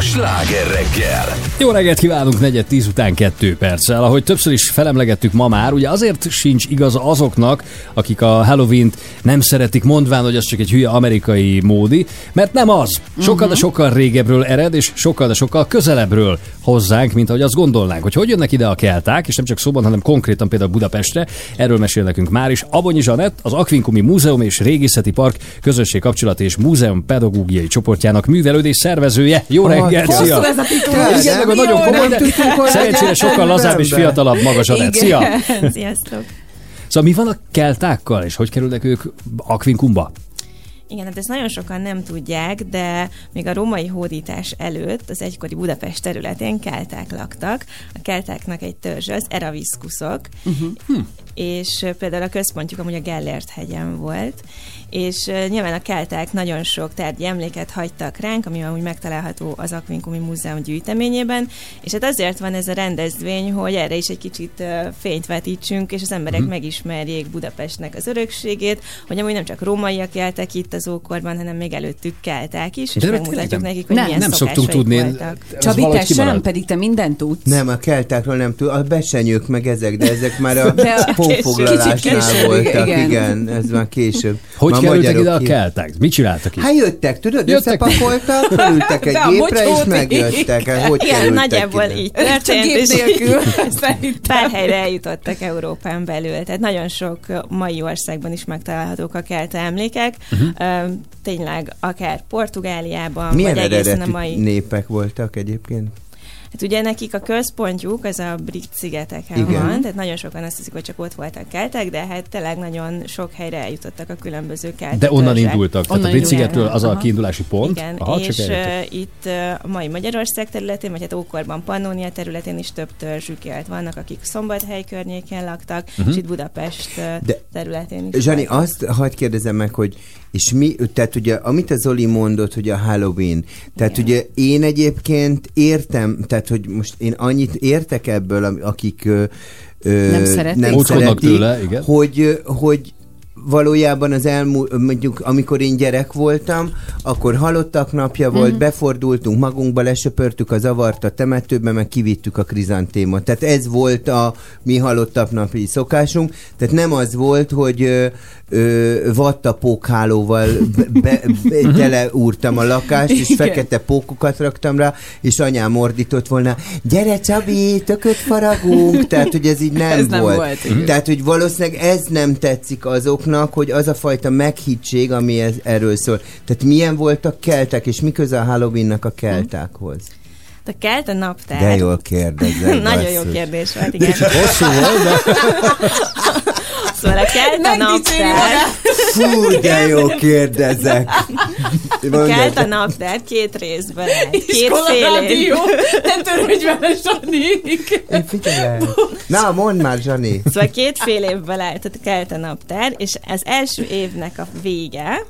a Sláger Reggel. Jó reggelt kívánunk, 4:10 után 2 perccel. Ahogy többször is felemlegettük ma már, ugye azért sincs igaza azoknak, akik a Halloween-t nem szeretik, mondván, hogy az csak egy hülye amerikai módi, mert nem az. Sokkal, de sokkal régebről ered, és sokkal, de sokkal közelebbről hozzánk, mint ahogy azt gondolnánk. Hogy jönnek ide a kelták, és nem csak szóban, hanem konkrétan például Budapestre, erről mesél nekünk már is Abonyi Zsanett, az Aquincumi Múzeum és Régészeti Park közösség kapcsolat és múzeum pedagógiai csoportjának művelődés szervezője. Jó reggelt, szia! Igen, meg a nagyon komoly, de szerencsére sokkal lazább és fiatalabb maga Zsanett. Szia! Sziasztok! Szóval mi van a keltákkal, és hogy kerülnek ők Aquincumba? Igen, hát ezt nagyon sokan nem tudják, de még a római hódítás előtt az egykori Budapest területén kelták laktak. A keltáknak egy törzse az eraviszkuszok, és például a központjuk amúgy a Gellért-hegyen volt, és nyilván a kelták nagyon sok tárgyi emléket hagytak ránk, ami amúgy megtalálható az Aquincumi Múzeum gyűjteményében, és hát azért van ez a rendezvény, hogy erre is egy kicsit fényt vetítsünk, és az emberek megismerjék Budapestnek az örökségét, hogy amúgy nem csak rómaiak éltek itt az ókorban, hanem még előttük kelták is, és megmutatjuk nekik, hogy milyen szokásaik voltak. Csabi, te sem, pedig te mindent tudsz. Nem, a keltákról nem tud, a besenyők meg ezek, de ezek már a honfoglalásnál voltak, igen, ez már később. Hogy kerültek ide a kelták? Mit csináltak itt? Hát jöttek, tudod, összepakoltak, felültek egy gépre, és megjöttek. Hogy igen, nagyjából így történt, és pár helyre eljutottak Európán belül. Tehát nagyon sok mai országban is megtalálhatók a kelta emlékek. Tényleg akár Portugáliában, milyen vagy egészen a mai... Milyen népek voltak egyébként? Hát ugye nekik a központjuk az a Brit-szigeteken van, tehát nagyon sokan azt hiszik, hogy csak ott voltak keltek, de hát tényleg nagyon sok helyre eljutottak a különböző keltek. De onnan indultak, tehát a Brit-szigetről az a kiindulási pont. Igen, aha, és itt a mai Magyarország területén, vagy hát ókorban Pannonia területén is több törzsük élt. Vannak, akik Szombathely környéken laktak, és itt Budapest területén is. Zsani, azt hadd kérdezem meg, hogy és mi, tehát ugye, amit a Zoli mondott, hogy a Halloween, tehát ugye én egyébként értem, tehát hogy most én annyit értek ebből, akik nem szeretik tőle, igen. Hogy valójában az elmúlt, mondjuk amikor én gyerek voltam, akkor halottak napja volt, befordultunk magunkba, lesöpörtük a zavart a temetőbe, meg kivittük a krizantémot. Tehát ez volt a mi halottak napi szokásunk. Tehát nem az volt, hogy vattapókhálóval teleúrtam a lakást, és fekete pókokat raktam rá, és anyám ordított volna, gyere Csabi, tököt faragunk! Tehát, hogy ez így nem volt. Tehát, hogy valószínűleg ez nem tetszik azoknak, hogy az a fajta meghittség, ami erről szól. Tehát milyen voltak kelták, és mi köze a Halloweennak a keltákhoz? A kelta naptár... De jól kérdezed. Nagyon jó kérdés volt, igen. Kicsit hosszú volt, de... Szóval a kelta naptár... Fú, de jó kérdezek. A kelta naptár két részben. Két szélén. Nem törődj vele, Zsanik. Na, mondd már, Zsani. Szóval két fél évvel állt a kelta naptár, és az első évnek a vége...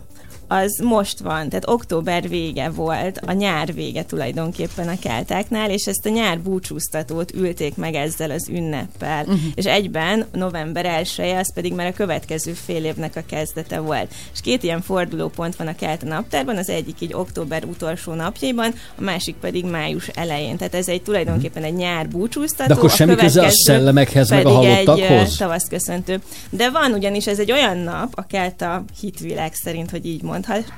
az most van, tehát október vége volt, a nyár vége tulajdonképpen a keltáknál, és ezt a nyár búcsúztatót ülték meg ezzel az ünneppel. És egyben november 1-e, az pedig már a következő fél évnek a kezdete volt. És két ilyen fordulópont van a kelta naptárban, az egyik így október utolsó napjaiban, a másik pedig május elején. Tehát ez egy tulajdonképpen egy nyár búcsúztató. De akkor semmi köze a szellemekhez, meg a halottakhoz? Tavaszköszöntő. De van, ugyanis ez egy olyan nap, a kelta hitvilág szerint, hogy így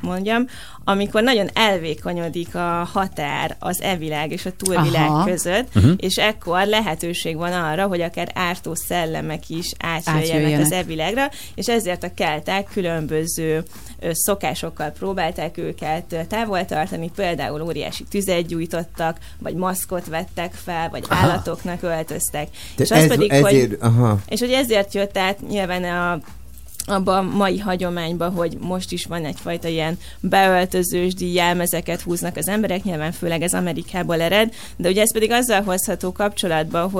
mondjam, amikor nagyon elvékonyodik a határ az e-világ és a túlvilág között, és ekkor lehetőség van arra, hogy akár ártó szellemek is átjöjjenek az e-világra, és ezért a kelták különböző szokásokkal próbálták őket távol tartani, például óriási tüzet gyújtottak, vagy maszkot vettek fel, vagy állatoknak öltöztek. És ez, pedig, hogy ezért jött át nyilván abban a mai hagyományban, hogy most is van egyfajta ilyen beöltözős díjjelmezeket húznak az emberek, nyilván főleg ez Amerikából ered, de ugye ez pedig azzal hozható kapcsolatban,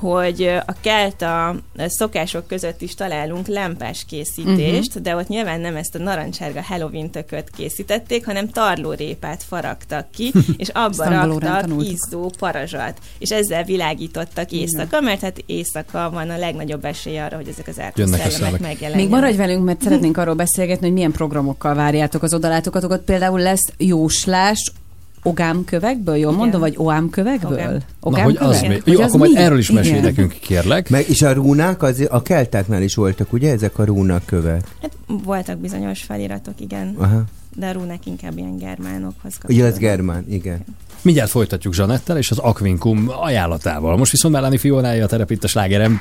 hogy a kelta szokások között is találunk lámpás készítést, de ott nyilván nem ezt a narancsárga Halloween tököt készítették, hanem tarlórépát faragtak ki, és abba raktak izzó parazsat, és ezzel világítottak éjszaka, mert hát éjszaka van a legnagyobb esély arra, hogy ezek az ártó szellemek megjelenjenek. Maradj velünk, mert szeretnénk arról beszélgetni, hogy milyen programokkal várjátok az odalátogatókat. Például lesz jóslás, ogámkövekből, jól mondom, vagy oámkövekből? Ogámkövek? Jó, akkor majd erről is mesélj nekünk, kérlek. Meg is a rúnák, az, a keltáknál is voltak, ugye, ezek a rúnakövek? Hát voltak bizonyos feliratok, igen. Aha. De a rúnák inkább ilyen germánokhoz kapcsolódnak. Ugye, az germán, igen. Mindjárt folytatjuk Zsanettel és az Aquincum ajánlatával. Most viszont Melanie Fionája a terep itt a slágerem.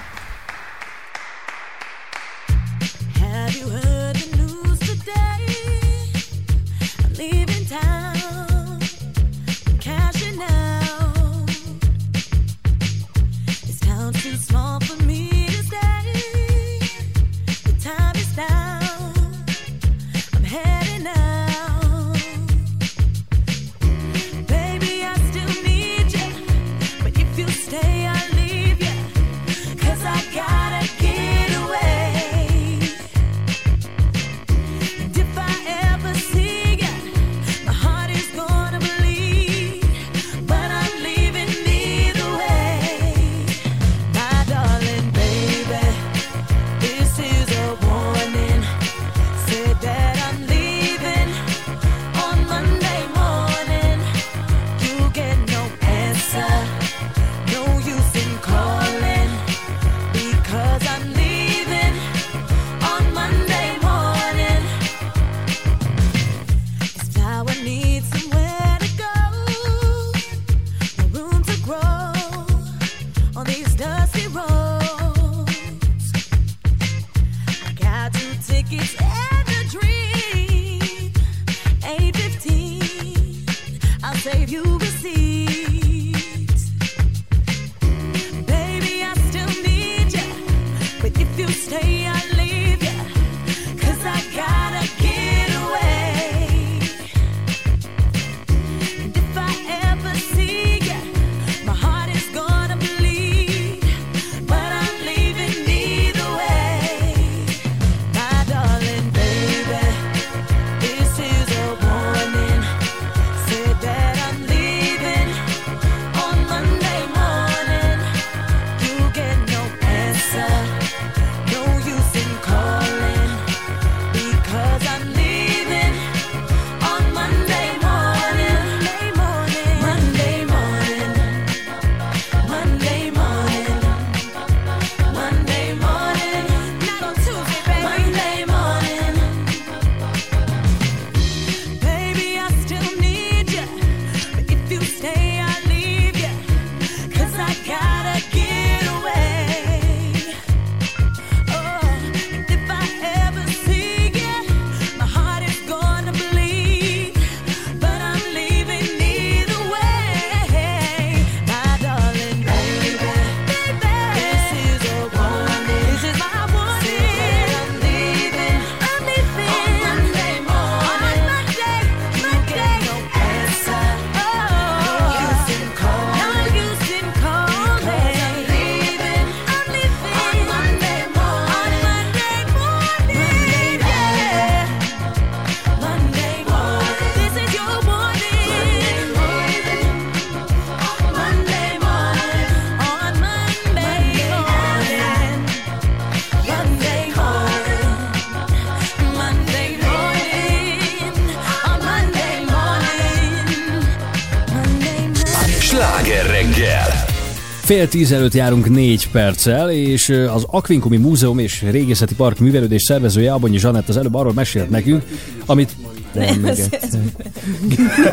Fél 10 előtt járunk 4 perccel, és az Aquincumi Múzeum és Régészeti Park művelődés szervezője Abonyi Zsanett az előbb arról mesélt nekünk, amit...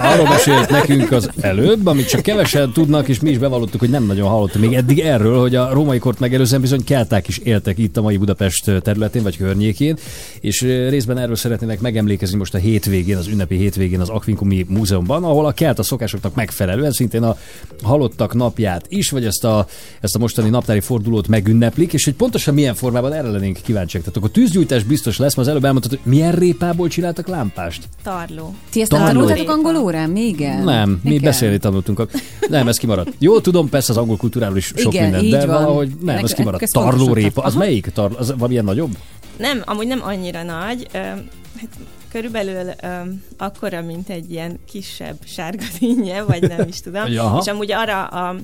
Arról mesélt nekünk az előbb, amit csak kevesen tudnak, és mi is bevallottuk, hogy nem nagyon hallottam még eddig erről, hogy a római kort megelőzően bizony kelták is éltek itt a mai Budapest területén, vagy környékén, és részben erről szeretnének megemlékezni most a hétvégén, az ünnepi hétvégén az Aquincumi Múzeumban, ahol a kelta szokásoknak megfelelően szintén a halottak napját is, vagy ezt a mostani naptári fordulót megünneplik, és hogy pontosan milyen formában, erre lennénk kíváncsiak. Tehát akkor tűzgyújtás biztos lesz, mert az előbb elmondtad, hogy milyen répából csináltak lámpást. Tarló. Ti ezt tanultatok angol órán? Nem, mi beszélni tanultunk. Nem, ez kimaradt. Jó, tudom, persze az angol kultúráról is sok minden, de valahogy nem, ez kimaradt. Tarlórépa. Az melyik? Az valamilyen nagyobb? Nem, amúgy nem annyira nagy. Hát körülbelül akkora, mint egy ilyen kisebb sárga dinnye, vagy nem is tudom. És amúgy arra a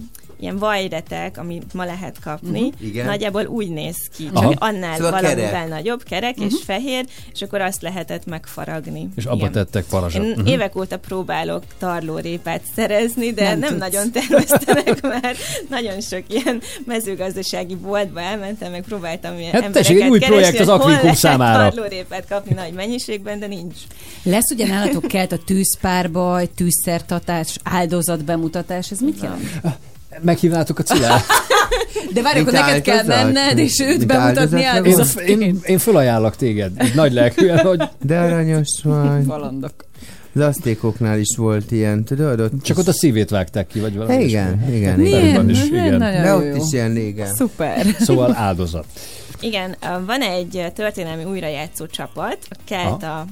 ilyen vajretek, amit ma lehet kapni, nagyjából úgy néz ki, csak annál szóval valamivel kerek. Nagyobb, kerek és fehér, és akkor azt lehetett megfaragni. És abba tettek parazsat. Én évek óta próbálok tarlórépát szerezni, de nem nagyon terveztenek már. Nagyon sok ilyen mezőgazdasági boltba elmentem, meg próbáltam ilyen embereket keresni. Hát tessék, egy új projekt az Aquincum számára. Tarlórépát kapni nagy mennyiségben, de nincs. Lesz ugye nálatok kelt a tűzpárbaj, tűzszertartás, áldozatbemutatás, ez mit jelent? Meghívnátok a Cilát. De várj, akkor neked kell menned, és őt bemutatni áldozatként. Én felajánlak téged, nagy lelkűen, hogy... De aranyos vagy. Valandok. Lasztékoknál is volt ilyen, tudod? Ott csak is... ott a szívét vágták ki, vagy valami. Igen. Igen. De ott is ilyen igen. Szuper. Szóval áldozat. Igen, van egy történelmi újrajátszó csapat, a Kelta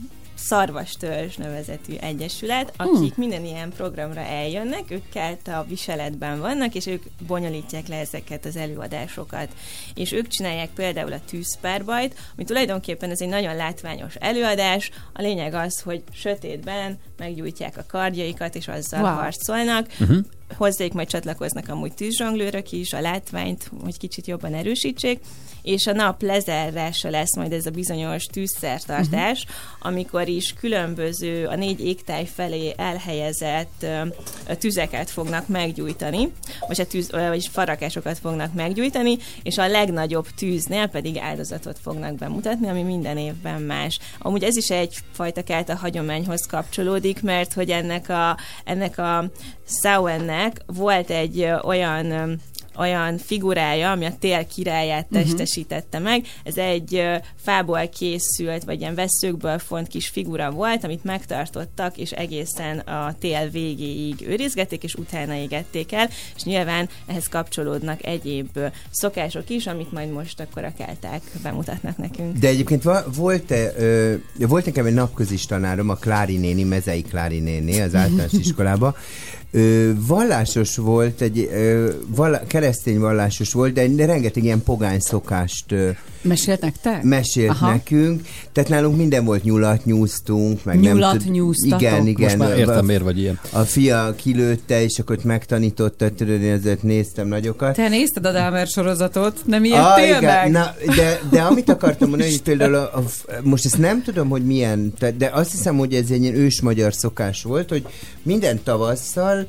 Szarvastörzs nevezetű egyesület, akik minden ilyen programra eljönnek, ők kelta viseletben vannak, és ők bonyolítják le ezeket az előadásokat. És ők csinálják például a tűzpárbajt, ami tulajdonképpen ez egy nagyon látványos előadás, a lényeg az, hogy sötétben meggyújtják a kardjaikat, és azzal harcolnak. Hozzájuk majd csatlakoznak amúgy tűzzsonglőrök is, a látványt, hogy kicsit jobban erősítsék, és a nap lezárása lesz majd ez a bizonyos tűzszertartás, amikor is különböző, a 4 égtáj felé elhelyezett tüzeket fognak meggyújtani, vagy vagyis farakásokat fognak meggyújtani, és a legnagyobb tűznél pedig áldozatot fognak bemutatni, ami minden évben más. Amúgy ez is egyfajta kelta hagyományhoz kapcsolódik, mert hogy ennek a Samara-nek volt egy olyan figurája, ami a tél királyát testesítette meg. Ez egy fából készült, vagy ilyen vesszőkből font kis figura volt, amit megtartottak, és egészen a tél végéig őrizgették, és utána égették el, és nyilván ehhez kapcsolódnak egyéb szokások is, amit majd most akkor a kelták bemutatnak nekünk. De egyébként volt nekem egy napközis tanárom, a Klári néni, Mezei Klári néni az általános iskolában, vallásos volt, keresztény vallásos volt, de rengeteg ilyen pogány szokást mesélt nektek? Mesélt nekünk. Tehát nálunk minden volt, nyulat nyúztunk, meg nyulat nyúztatok? Igen. Most már értem, miért vagy ilyen. A fia kilőtte, és akkor megtanította, tudod, én ezért néztem nagyokat. Te nézted a Dahmer sorozatot? Nem ilyettél meg? Na, de amit akartam mondani, hogy például most ezt nem tudom, hogy milyen, de azt hiszem, hogy ez egy ilyen ős magyar szokás volt, hogy minden tavasszal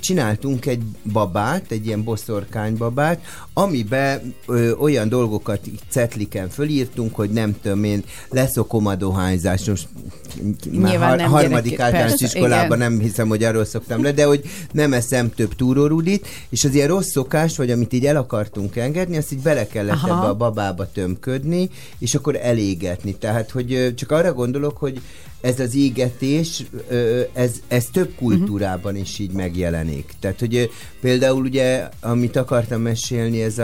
csináltunk egy babát, egy ilyen boszorkánybabát, amiben olyan dolgokat cetliken fölírtunk, hogy nem tudom én, leszokom a dohányzást. Most már harmadik általános iskolában nem hiszem, hogy arról szoktam le, de hogy nem eszem több túrórudit, és az ilyen rossz szokás, vagy amit így el akartunk engedni, azt így bele kellett ebbe a babába tömködni, és akkor elégetni. Tehát, hogy csak arra gondolok, hogy ez az égetés, ez több kultúrában is így megjelenik. Tehát, hogy például ugye, amit akartam mesélni, ez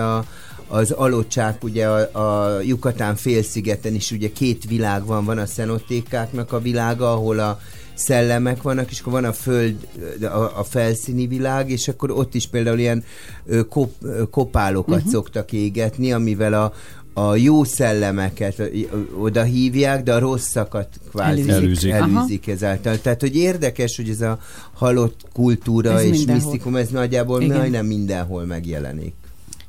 az alocsák, ugye a Yucatán félszigeten is ugye 2 világ van a szenotékáknak a világa, ahol a szellemek vannak, és akkor van a föld, a felszíni világ, és akkor ott is például ilyen kopálokat szoktak égetni, amivel a jó szellemeket oda hívják, de a rosszakat kvázi elűzik ezáltal. Tehát, hogy érdekes, hogy ez a halott kultúra ez és mindenhol. Misztikum, ez nagyjából majdnem mindenhol megjelenik.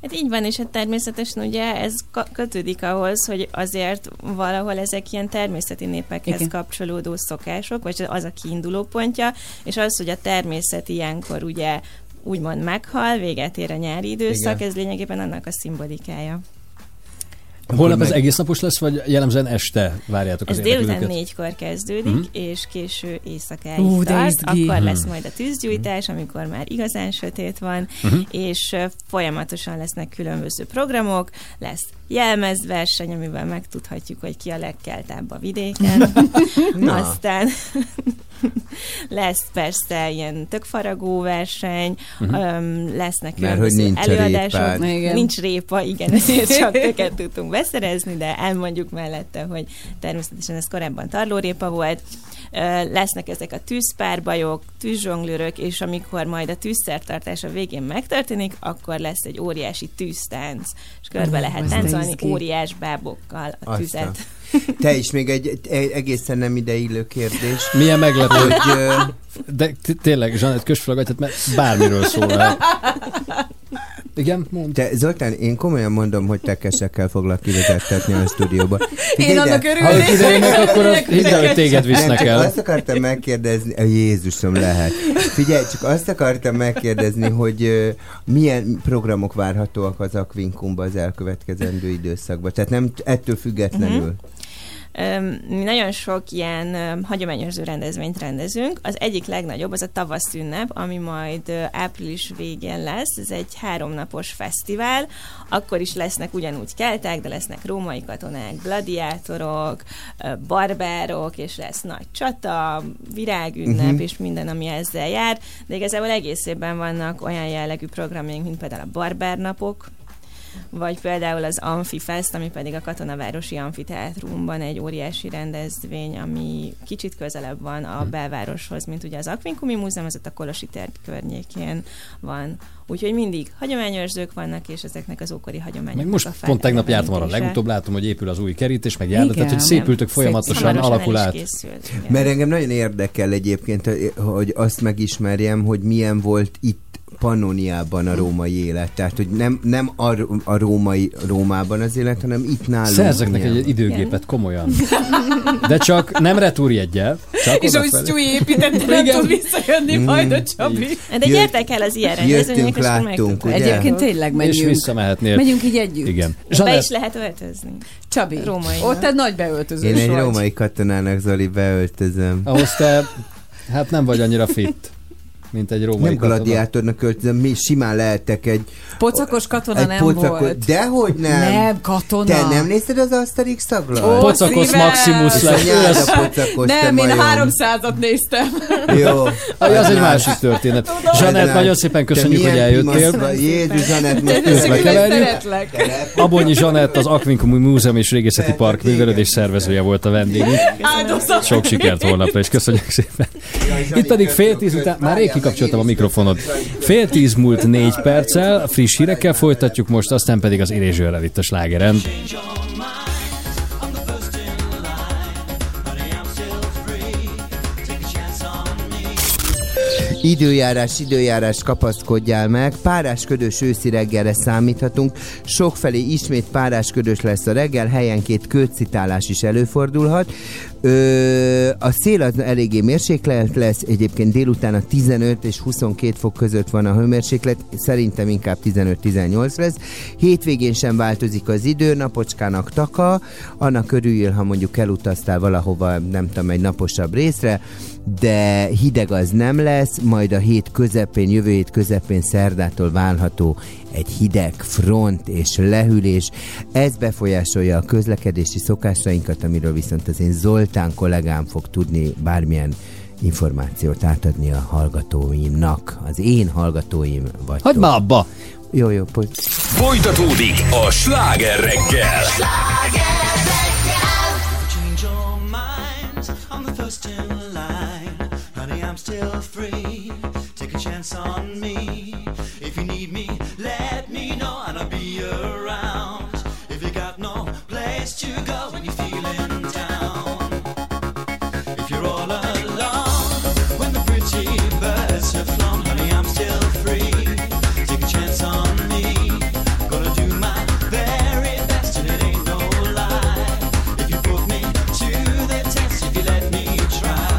Hát így van, és hát természetesen ugye ez kötődik ahhoz, hogy azért valahol ezek ilyen természeti népekhez kapcsolódó szokások, vagy az a kiinduló pontja, és az, hogy a természet ilyenkor ugye úgymond meghal, véget ér a nyári időszak, ez lényegében annak a szimbolikája. Holnap ez egész napos lesz, vagy jellemzően este várjátok az érdeklődőket? Ez délután 4-kor kezdődik, és késő éjszakáig tart. Akkor lesz majd a tűzgyújtás, amikor már igazán sötét van, és folyamatosan lesznek különböző programok, lesz jelmezverseny, amiben megtudhatjuk, hogy ki a legkeltább a vidéken. Aztán lesz persze ilyen tökfaragó verseny, lesznek különböző előadások. Nincs répa, igen, ezért csak töket tudtunk beszerezni, de elmondjuk mellette, hogy természetesen ez korábban tarlórépa volt. Lesznek ezek a tűzpárbajok, tűzzsonglőrök, és amikor majd a tűzszertartás a végén megtörténik, akkor lesz egy óriási tűztánc, és körbe lehet táncolni óriás bábokkal a tüzet. Te is még egy egészen nem ideillő kérdés. Milyen meglepő, hogy... De tényleg, Zsanett, kösd fel a gatyát, mert bármiről szól el. Igen, mondd. Te, Zoltán, én komolyan mondom, hogy tekesekkel foglak kivezettetni a stúdióba. Én annak örülnék. Ha ők idejönnek, akkor hidd el, hogy téged visznek el. Azt akartam megkérdezni, Jézusom lehet. Figyelj, csak azt akartam megkérdezni, hogy milyen programok várhatóak az Aquincumban az elkövetkezendő időszakban. Tehát nem ettől függetlenül. Uh-huh. Mi nagyon sok ilyen hagyományos rendezvényt rendezünk. Az egyik legnagyobb az a tavasz ünnep, ami majd április végén lesz. Ez egy 3 napos fesztivál. Akkor is lesznek ugyanúgy kelták, de lesznek római katonák, gladiátorok, barbárok, és lesz nagy csata, virágünnep, uh-huh. és minden, ami ezzel jár. De igazából egész évben vannak olyan jellegű programjaink, mint például a barbárnapok, vagy például az Amfifest, ami pedig a Katonavárosi Amfiteátrumban egy óriási rendezvény, ami kicsit közelebb van a belvároshoz, mint ugye az Aquincumi Múzeum, az ott a Kolosi tér környékén van. Úgyhogy mindig hagyományőrzők vannak, és ezeknek az ókori hagyományok. Meg most pont tegnap jártam arra, legutóbb látom, hogy épül az új kerítés, meg járda, tehát hogy szépültök folyamatosan, alakul át. Mert engem nagyon érdekel egyébként, hogy azt megismerjem, hogy milyen volt itt Pannoniában a római élet. Tehát, hogy nem a római Rómában az élet, hanem itt nálunk. Szerzeknek egy időgépet, komolyan. De csak nem retúrjeggyel. És ahogy Sztyúi épített, nem tud visszajönni majd a Csabi. De gyertek el az ilyen rendezvények, és láttunk, egyébként tényleg menjünk. És visszamehetnél. Megyünk így együtt. Igen. Be is lehet öltözni. Csabi, ott egy nagy beöltözős vagy. Én egy római katonának, Zoli, beöltözöm. Ahhoz te, hát nem vagy annyira fit, mint egy római katona. Nem gladiátornak költözöm, mi simán lehetek egy... Pocakos katona egy nem volt. Dehogy nem. Nem, katona. Te nem nézted az Asterix taglat? Oh, pocakos szíves. Maximus lesz. Nem, én 300-at néztem. Jó. Az egy másik történet. Zsanett, nagyon szépen köszönjük, hogy eljöttél. Jézus, Zsanett, most közbekeverjük. Abonyi Zsanett, az Aquincumi Múzeum és Régészeti Park művelődés szervezője volt a vendégünk. Sok sikert holnapra, és köszönjük szépen. Itt pedig 9:30 után, már rég kikapcsoltam a mikrofonot. 9:50 múlt 4 perccel, friss hírekkel folytatjuk most, aztán pedig az Élézsőrrel itt a Slágeren. Időjárás, kapaszkodjál meg, párásködös őszi reggelre számíthatunk, sokfelé ismét párásködös lesz a reggel, helyenként kőcitálás is előfordulhat. A szél az eléggé mérséklet lesz, egyébként délután a 15 és 22 fok között van a hőmérséklet, szerintem inkább 15-18 lesz. Hétvégén sem változik az idő, napocskának taka, annak örüljél, ha mondjuk elutaztál valahova, nem tudom, egy naposabb részre, de hideg az nem lesz, majd a jövő hét közepén szerdától válható egy hideg front és lehűlés. Ez befolyásolja a közlekedési szokásainkat, amiről viszont az én Zoltán kollégám fog tudni bármilyen információt átadni a hallgatóimnak. Az én hallgatóim vagytok. Hagyd már abba! Jó, folytatódik a Sláger Reggel! I'm still free, take a chance on me. If you need me, let me know and I'll be around. If you got no place to go when you're feeling down, if you're all alone, when the pretty birds have flown, honey, I'm still free, take a chance on me. Gonna do my very best and it ain't no lie. If you put me to the test, if you let me try.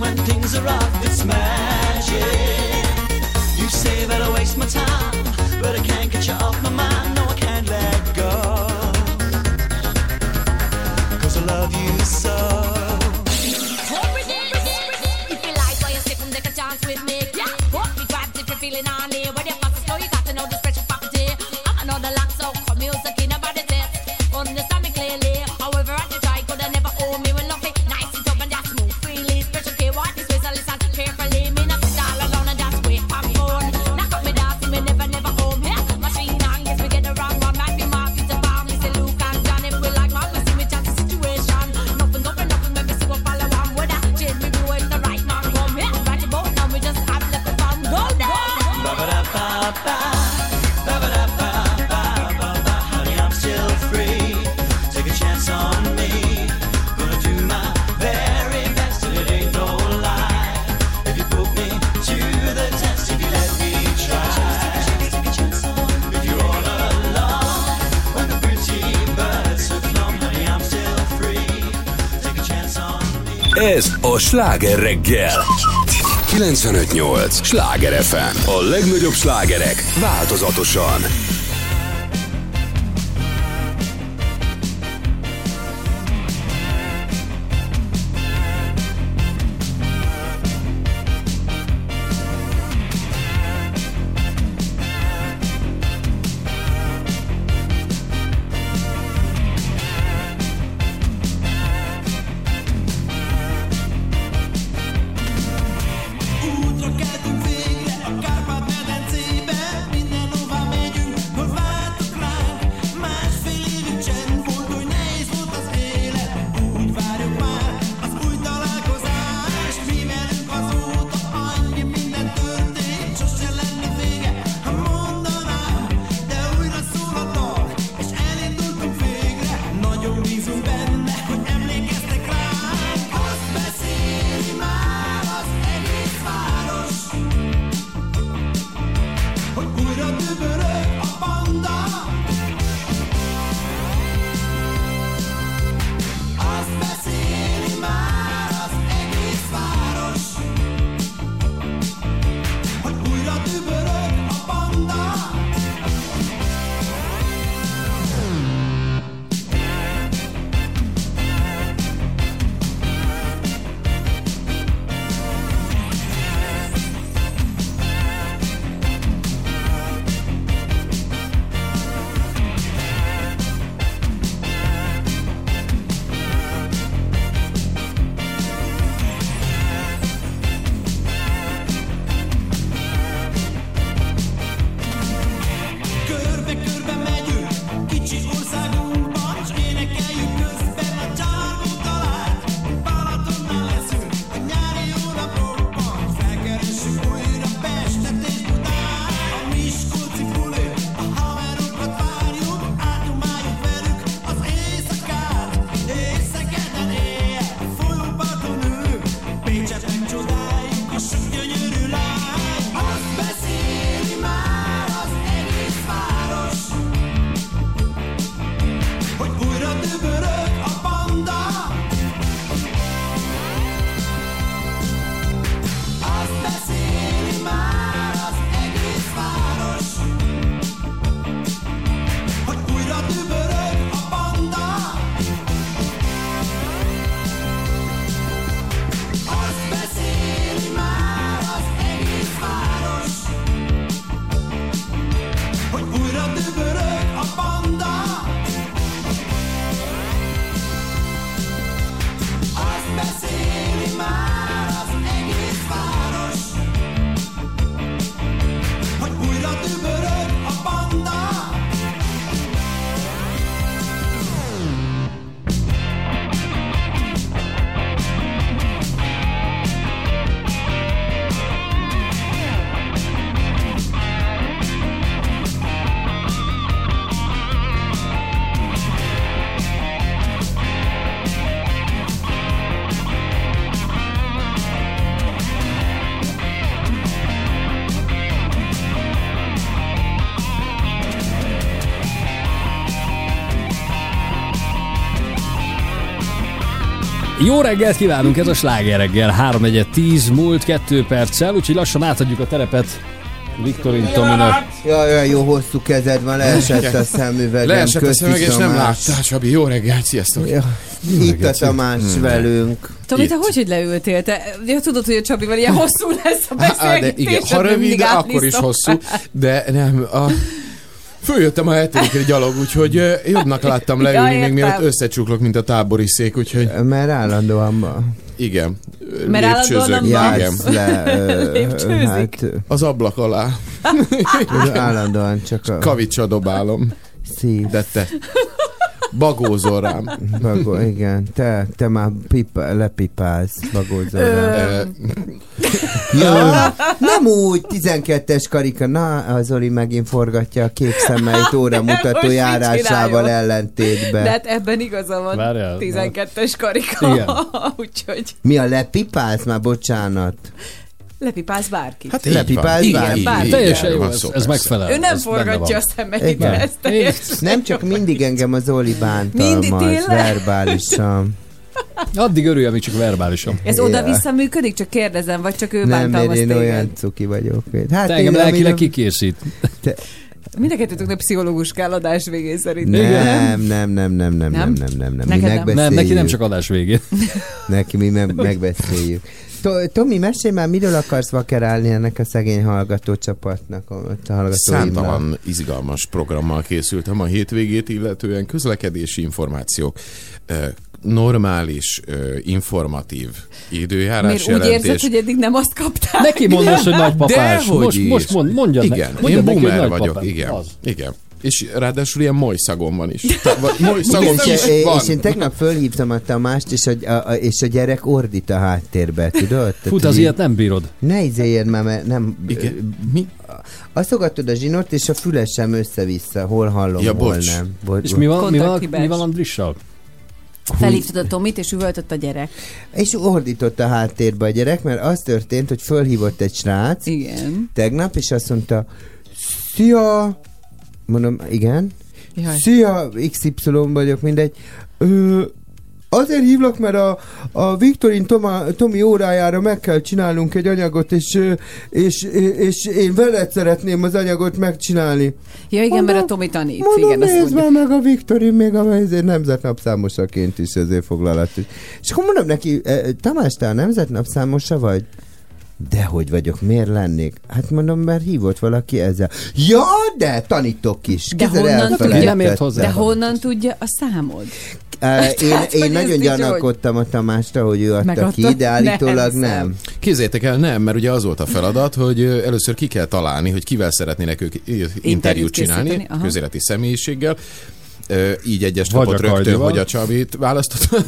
when things are off, it's magic. You say that I waste my time, but I can't get you off my mind. No, I can't let go, 'cause I love you so. If you like why you sit and take a chance with me, yeah. Hope you grab if you're feeling on it. When you pass the you got to know this pressure property. I know the lock, so come music in about the test. Understand me clearly. However, I just try, 'cause I never owe me. Well, love it, nice and tough and that's move freely. Special care, what this way, so listen carefully. Me not sit all alone and that's way I'm born. Knock up me dancing, me never, never home, yeah. Machine on, guess we get the wrong one. Might be Marky to bomb, me say Luke and John. If we like mom, we see me chance the situation. Nothing going, nothing, maybe see what follow on. With that change, we do it, the right man come, yeah. Right about now, we just have left the fun. Go down! Ba-ba-da-ba-ba. Ez a Sláger Reggel 95.8 Sláger FM. A legnagyobb slágerek változatosan. Útra keltünk végre, a Kárpát-medencébe, minden hová megyünk. Jó reggelt kívánunk, ez a Sláger Reggel, 3:10 múlt 2 perccel, úgyhogy lassan átadjuk a terepet Viktorin Tominak. Jaj, jó hosszú kezed van, leesett a szemüvegem. Leesett a szemüveg, és nem láttál, Csabi. Jó reggelt, sziasztok. Ja. Itt a Tamás velünk. Tomi, te hogy leültél? Te tudod, hogy a Csabival ilyen hosszú lesz a beszélgetés. Ha rövid, akkor is hosszú, de nem... Följöttem a hetedikre gyalog, úgyhogy jobbnak láttam leülni, még mielőtt összecsuklok, mint a tábori szék, úgyhogy... Mert állandóan ma. Igen. Mert állandóan jársz le. Lépcsőzik. Hát, az ablak alá. Állandóan csak a... Kavicsa dobálom. Szív. De te... Bagózol rám. Igen, te már lepipálsz, bagózol rám. Ja, nem úgy, 12-es karika. Na, a Zoli megint forgatja a kék szemeit óramutató járásával ellentétben. De hát ebben igaza van, 12-es karika. Úgyhogy... Mi a lepipálsz? Már bocsánat. Lepipálsz bárkit. Hát lepipálsz bárkit. Teljesen jó, ez megfelel. Ő nem forgatja a szemeit, ez teljesen. Nem csak mindig engem az Zoli bántalmaz verbálisan. Addig örülj, amíg csak verbálisan. Ez oda-vissza működik? Csak kérdezem, vagy csak ő bántalmaz téged? Nem, én olyan cuki vagyok. Hát te engem lelkileg kikészít. Mindenkettőtöknek pszichológus kell adás végén szerintem. Nem. Mi megbeszéljük. Nem, neki nem csak adás végén. Neki mi megbeszéljük. Tomi, mesélj már, miről akarsz vakerálni ennek a szegény hallgatócsapatnak? Számtalan izgalmas programmal készültem a hétvégét, illetően közlekedési információk, normális, informatív időjárás miért jelentés. Miért úgy érzed, hogy eddig nem azt kaptál? Neki mondasz, hogy nagypapás. Most mondjad neki. Igen, én boomer vagyok. Igen. És ráadásul ilyen mojszagom van is. Mojszagom is van. És én tegnap fölhívtam a Tamást, és a gyerek ordít a háttérbe, tudod? Fut, az ilyet nem bírod. Ne izéljél már, mert nem... Igen. Mi? Aszogatod a zsinort, és a füle sem össze-vissza. Hol hallom, ja, hol nem. Bocs. És mi van Andrissal? Felhívtad a Tomit, és üvöltött a gyerek. És ordított a háttérbe a gyerek, mert az történt, hogy fölhívott egy srác. Igen. Tegnap, és azt mondta, szia! Mondom, igen. Jaj. Szia, XY vagyok, mindegy. Azért hívlak, mert a Viktorin Tomi órájára meg kell csinálnunk egy anyagot, és én veled szeretném az anyagot megcsinálni. Ja, igen, mert a Tomi tanít. Mondom, igen, nézd már meg a Viktorin, még a nemzetnapszámosaként is ezért foglalhat. És akkor mondom neki, Tamás, te a nemzetnapszámosa vagy? Dehogy vagyok, miért lennék? Hát mondom, mert hívott valaki ezzel. Ja, de tanítok is. De honnan tudja? De honnan tudja a számod? Én nagyon gyanakodtam a Tamásra, hogy ő adta ki, de állítólag nem. Képzeljétek el, nem, mert ugye az volt a feladat, hogy először ki kell találni, hogy kivel szeretnének ők interjút csinálni, közéleti személyiséggel. Így egyest kapott rögtön, hogy a Csabit választott.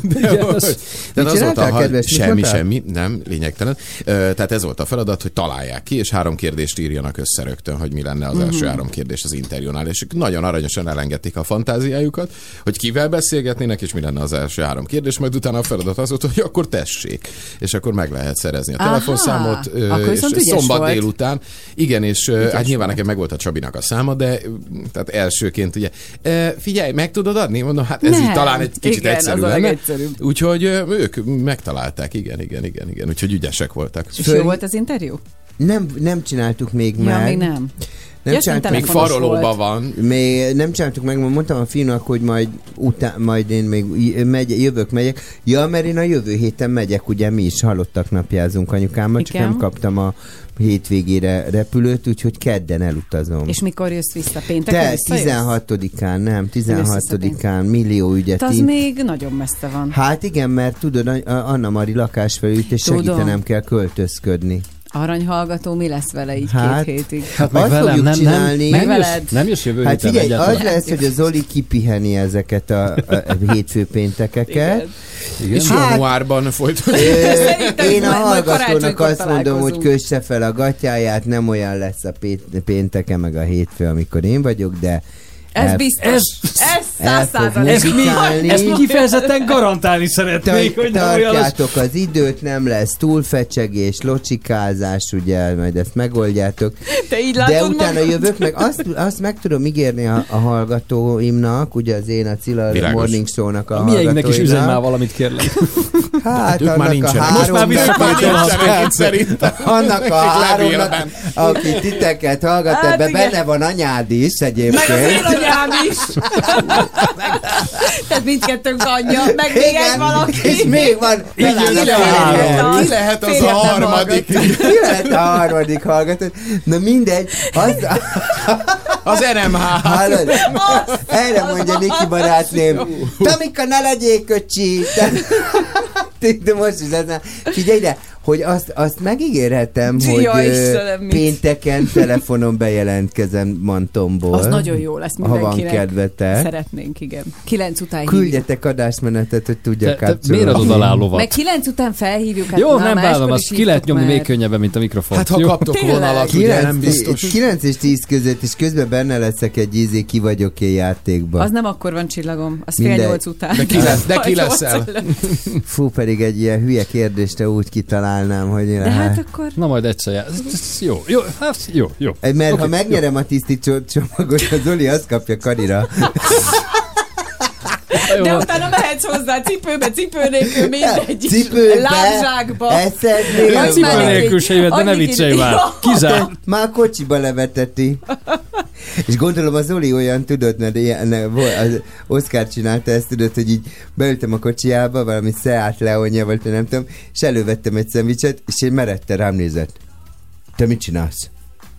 De az volt semmi, nem, lényegtelen. Tehát ez volt a feladat, hogy találják ki, és 3 kérdést írjanak össze rögtön, hogy mi lenne az első 3 kérdés az interjúnál. És ők nagyon aranyosan elengedték a fantáziájukat, hogy kivel beszélgetnének, és mi lenne az első 3 kérdés, majd utána a feladat az volt, hogy akkor tessék. És akkor meg lehet szerezni a telefonszámot, és szombat délután. Igen, és hát nyilván nekem megvolt a Csabinak a száma, de tehát elsőként ugye figyelj, meg tudod adni? Mondom, hát ez nem, így talán egy kicsit egyszerű lenne. Úgyhogy ők megtalálták, igen. Úgyhogy ügyesek voltak. És jó volt az interjú? Nem csináltuk még meg. Ja, még nem. Még farolóban van. Még nem csináltuk meg, mondtam a fiúnak, hogy majd én még jövök. Ja, mert én a jövő héten megyek, ugye mi is halottak napjázunk anyukámmal, csak nem kaptam a hétvégére repülőt, úgyhogy kedden elutazom. És mikor jössz vissza? Pénteken visszajössz? 16-án millió ügyet. Az még nagyon messze van. Hát igen, mert tudod, Anna Mari lakásfelügyét, és segítenem kell költözködni. Aranyhallgató, mi lesz vele így hát, 2 hétig? Hát meg velem, fogjuk csinálni. Nem jössz jövő héten egyetlen. Hát figyelj, az lesz, hogy a Zoli kipiheni ezeket a hétfő péntekeket. Igen. És januárban folytatjuk. Én a hallgatónak azt mondom, hogy kösse fel a gatyáját, nem olyan lesz a pénteke meg a hétfő, amikor én vagyok, de Ez biztos. Ez 100%. Ezt kifejezetten garantálni szeretnék, hogy tartjátok az időt, nem lesz túlfecsegés, locsikázás, ugye, majd ezt megoldjátok. Te így látod. De utána jövök meg, azt meg tudom ígérni a hallgatóimnak, ugye az én a Cilla Morning Show-nak a hallgatóimnak. Milyeinknek is üzen már valamit, kérlek. Hát, ők már nincsenek. Most már visszaköltően szerintem. Annak a háromnak, aki titeket hallgat, ebben benne van anyád is egyébként. Tehát mindkettőnk anyja, meg még egy valaki. És még van. Ki lehet az a harmadik? Ki lehet a harmadik hallgató? Na mindegy. Az RMH. Erre mondja Niki barátném. Tomika, ne legyél köcsi. De most is lesz. Figyelj ide, hogy azt megígérhetem, hogy pénteken telefonon bejelentkezem Mantomból. Az nagyon jó lesz mindenkinek. Ha van kedvetek. Szeretnénk, igen. 9 után hívjuk. Küldjetek adásmenetet, hogy tudjak kapcsolni. Miért adod alá lovat? Meg 9 után felhívjuk. Hát jó, nem bánom, azt ki lehet nyomni még könnyebben, mint a mikrofont. Hát ha jó? Kaptok vonalat, ugye nem biztos. 9 és 10 között, és közben benne leszek egy ízé, ki vagyok-e játékban. Az nem akkor van, csillagom. Az fél 8 után. De ki leszel? Fú, pedig egy ilyen hülye kérdést úgy kitalálni. Hogy de hát akkor... Na majd egyszer. Jó. Mert ha megnyerem a tiszti csomagot, a Zoli azt kapja karira. De utána mehetsz hozzá cipőbe, cipő nélkül, mindegy. Cipőbe, lábzsákba. A cipő nélkül se jöhet, de ne viccelj már. Kizárt. Már kocsiba leveteti. És gondolom a Zoli olyan tudott, mert az Oscar csinálta ezt, tudott, hogy így beültem a kocsiába, valami Seat Leonja volt, nem tudom, és elővettem egy szendvicset, és én meredten rám nézett. Te mit csinálsz?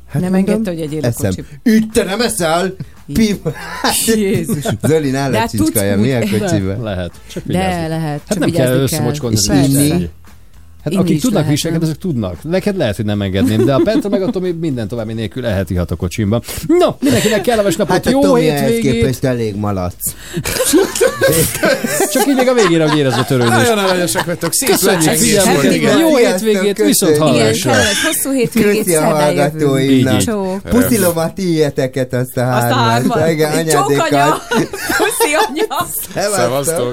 Hát nem engedte, hogy egyél a kocsiba. Ügy, te nem eszel! Jézus. Zoli, nála csicskaja, milyen kocsiba? Lehet. Csak de lehet. Hát nem kell összemocskodni. Hát akik tudnak viselkedni, azok tudnak. Neked lehet, hogy nem engedném, de a Petra meg a Tomi minden további nélkül elhetihat a kocsimban. No, mindenkinek kellemes napot, hát jó hétvégét! Hát képest elég malac. Csak így még a végére, hogy érezd a törődést. Nagyon aranyosak vagytok, szép lecsengés. Jó hétvégét, viszont hallásra! Igen, kellemes hosszú hétvégét, szerdán jövünk. Puszilom a ti ilyeteket, azt a hármat. Csók anya! Puszi anya! Szevasztok!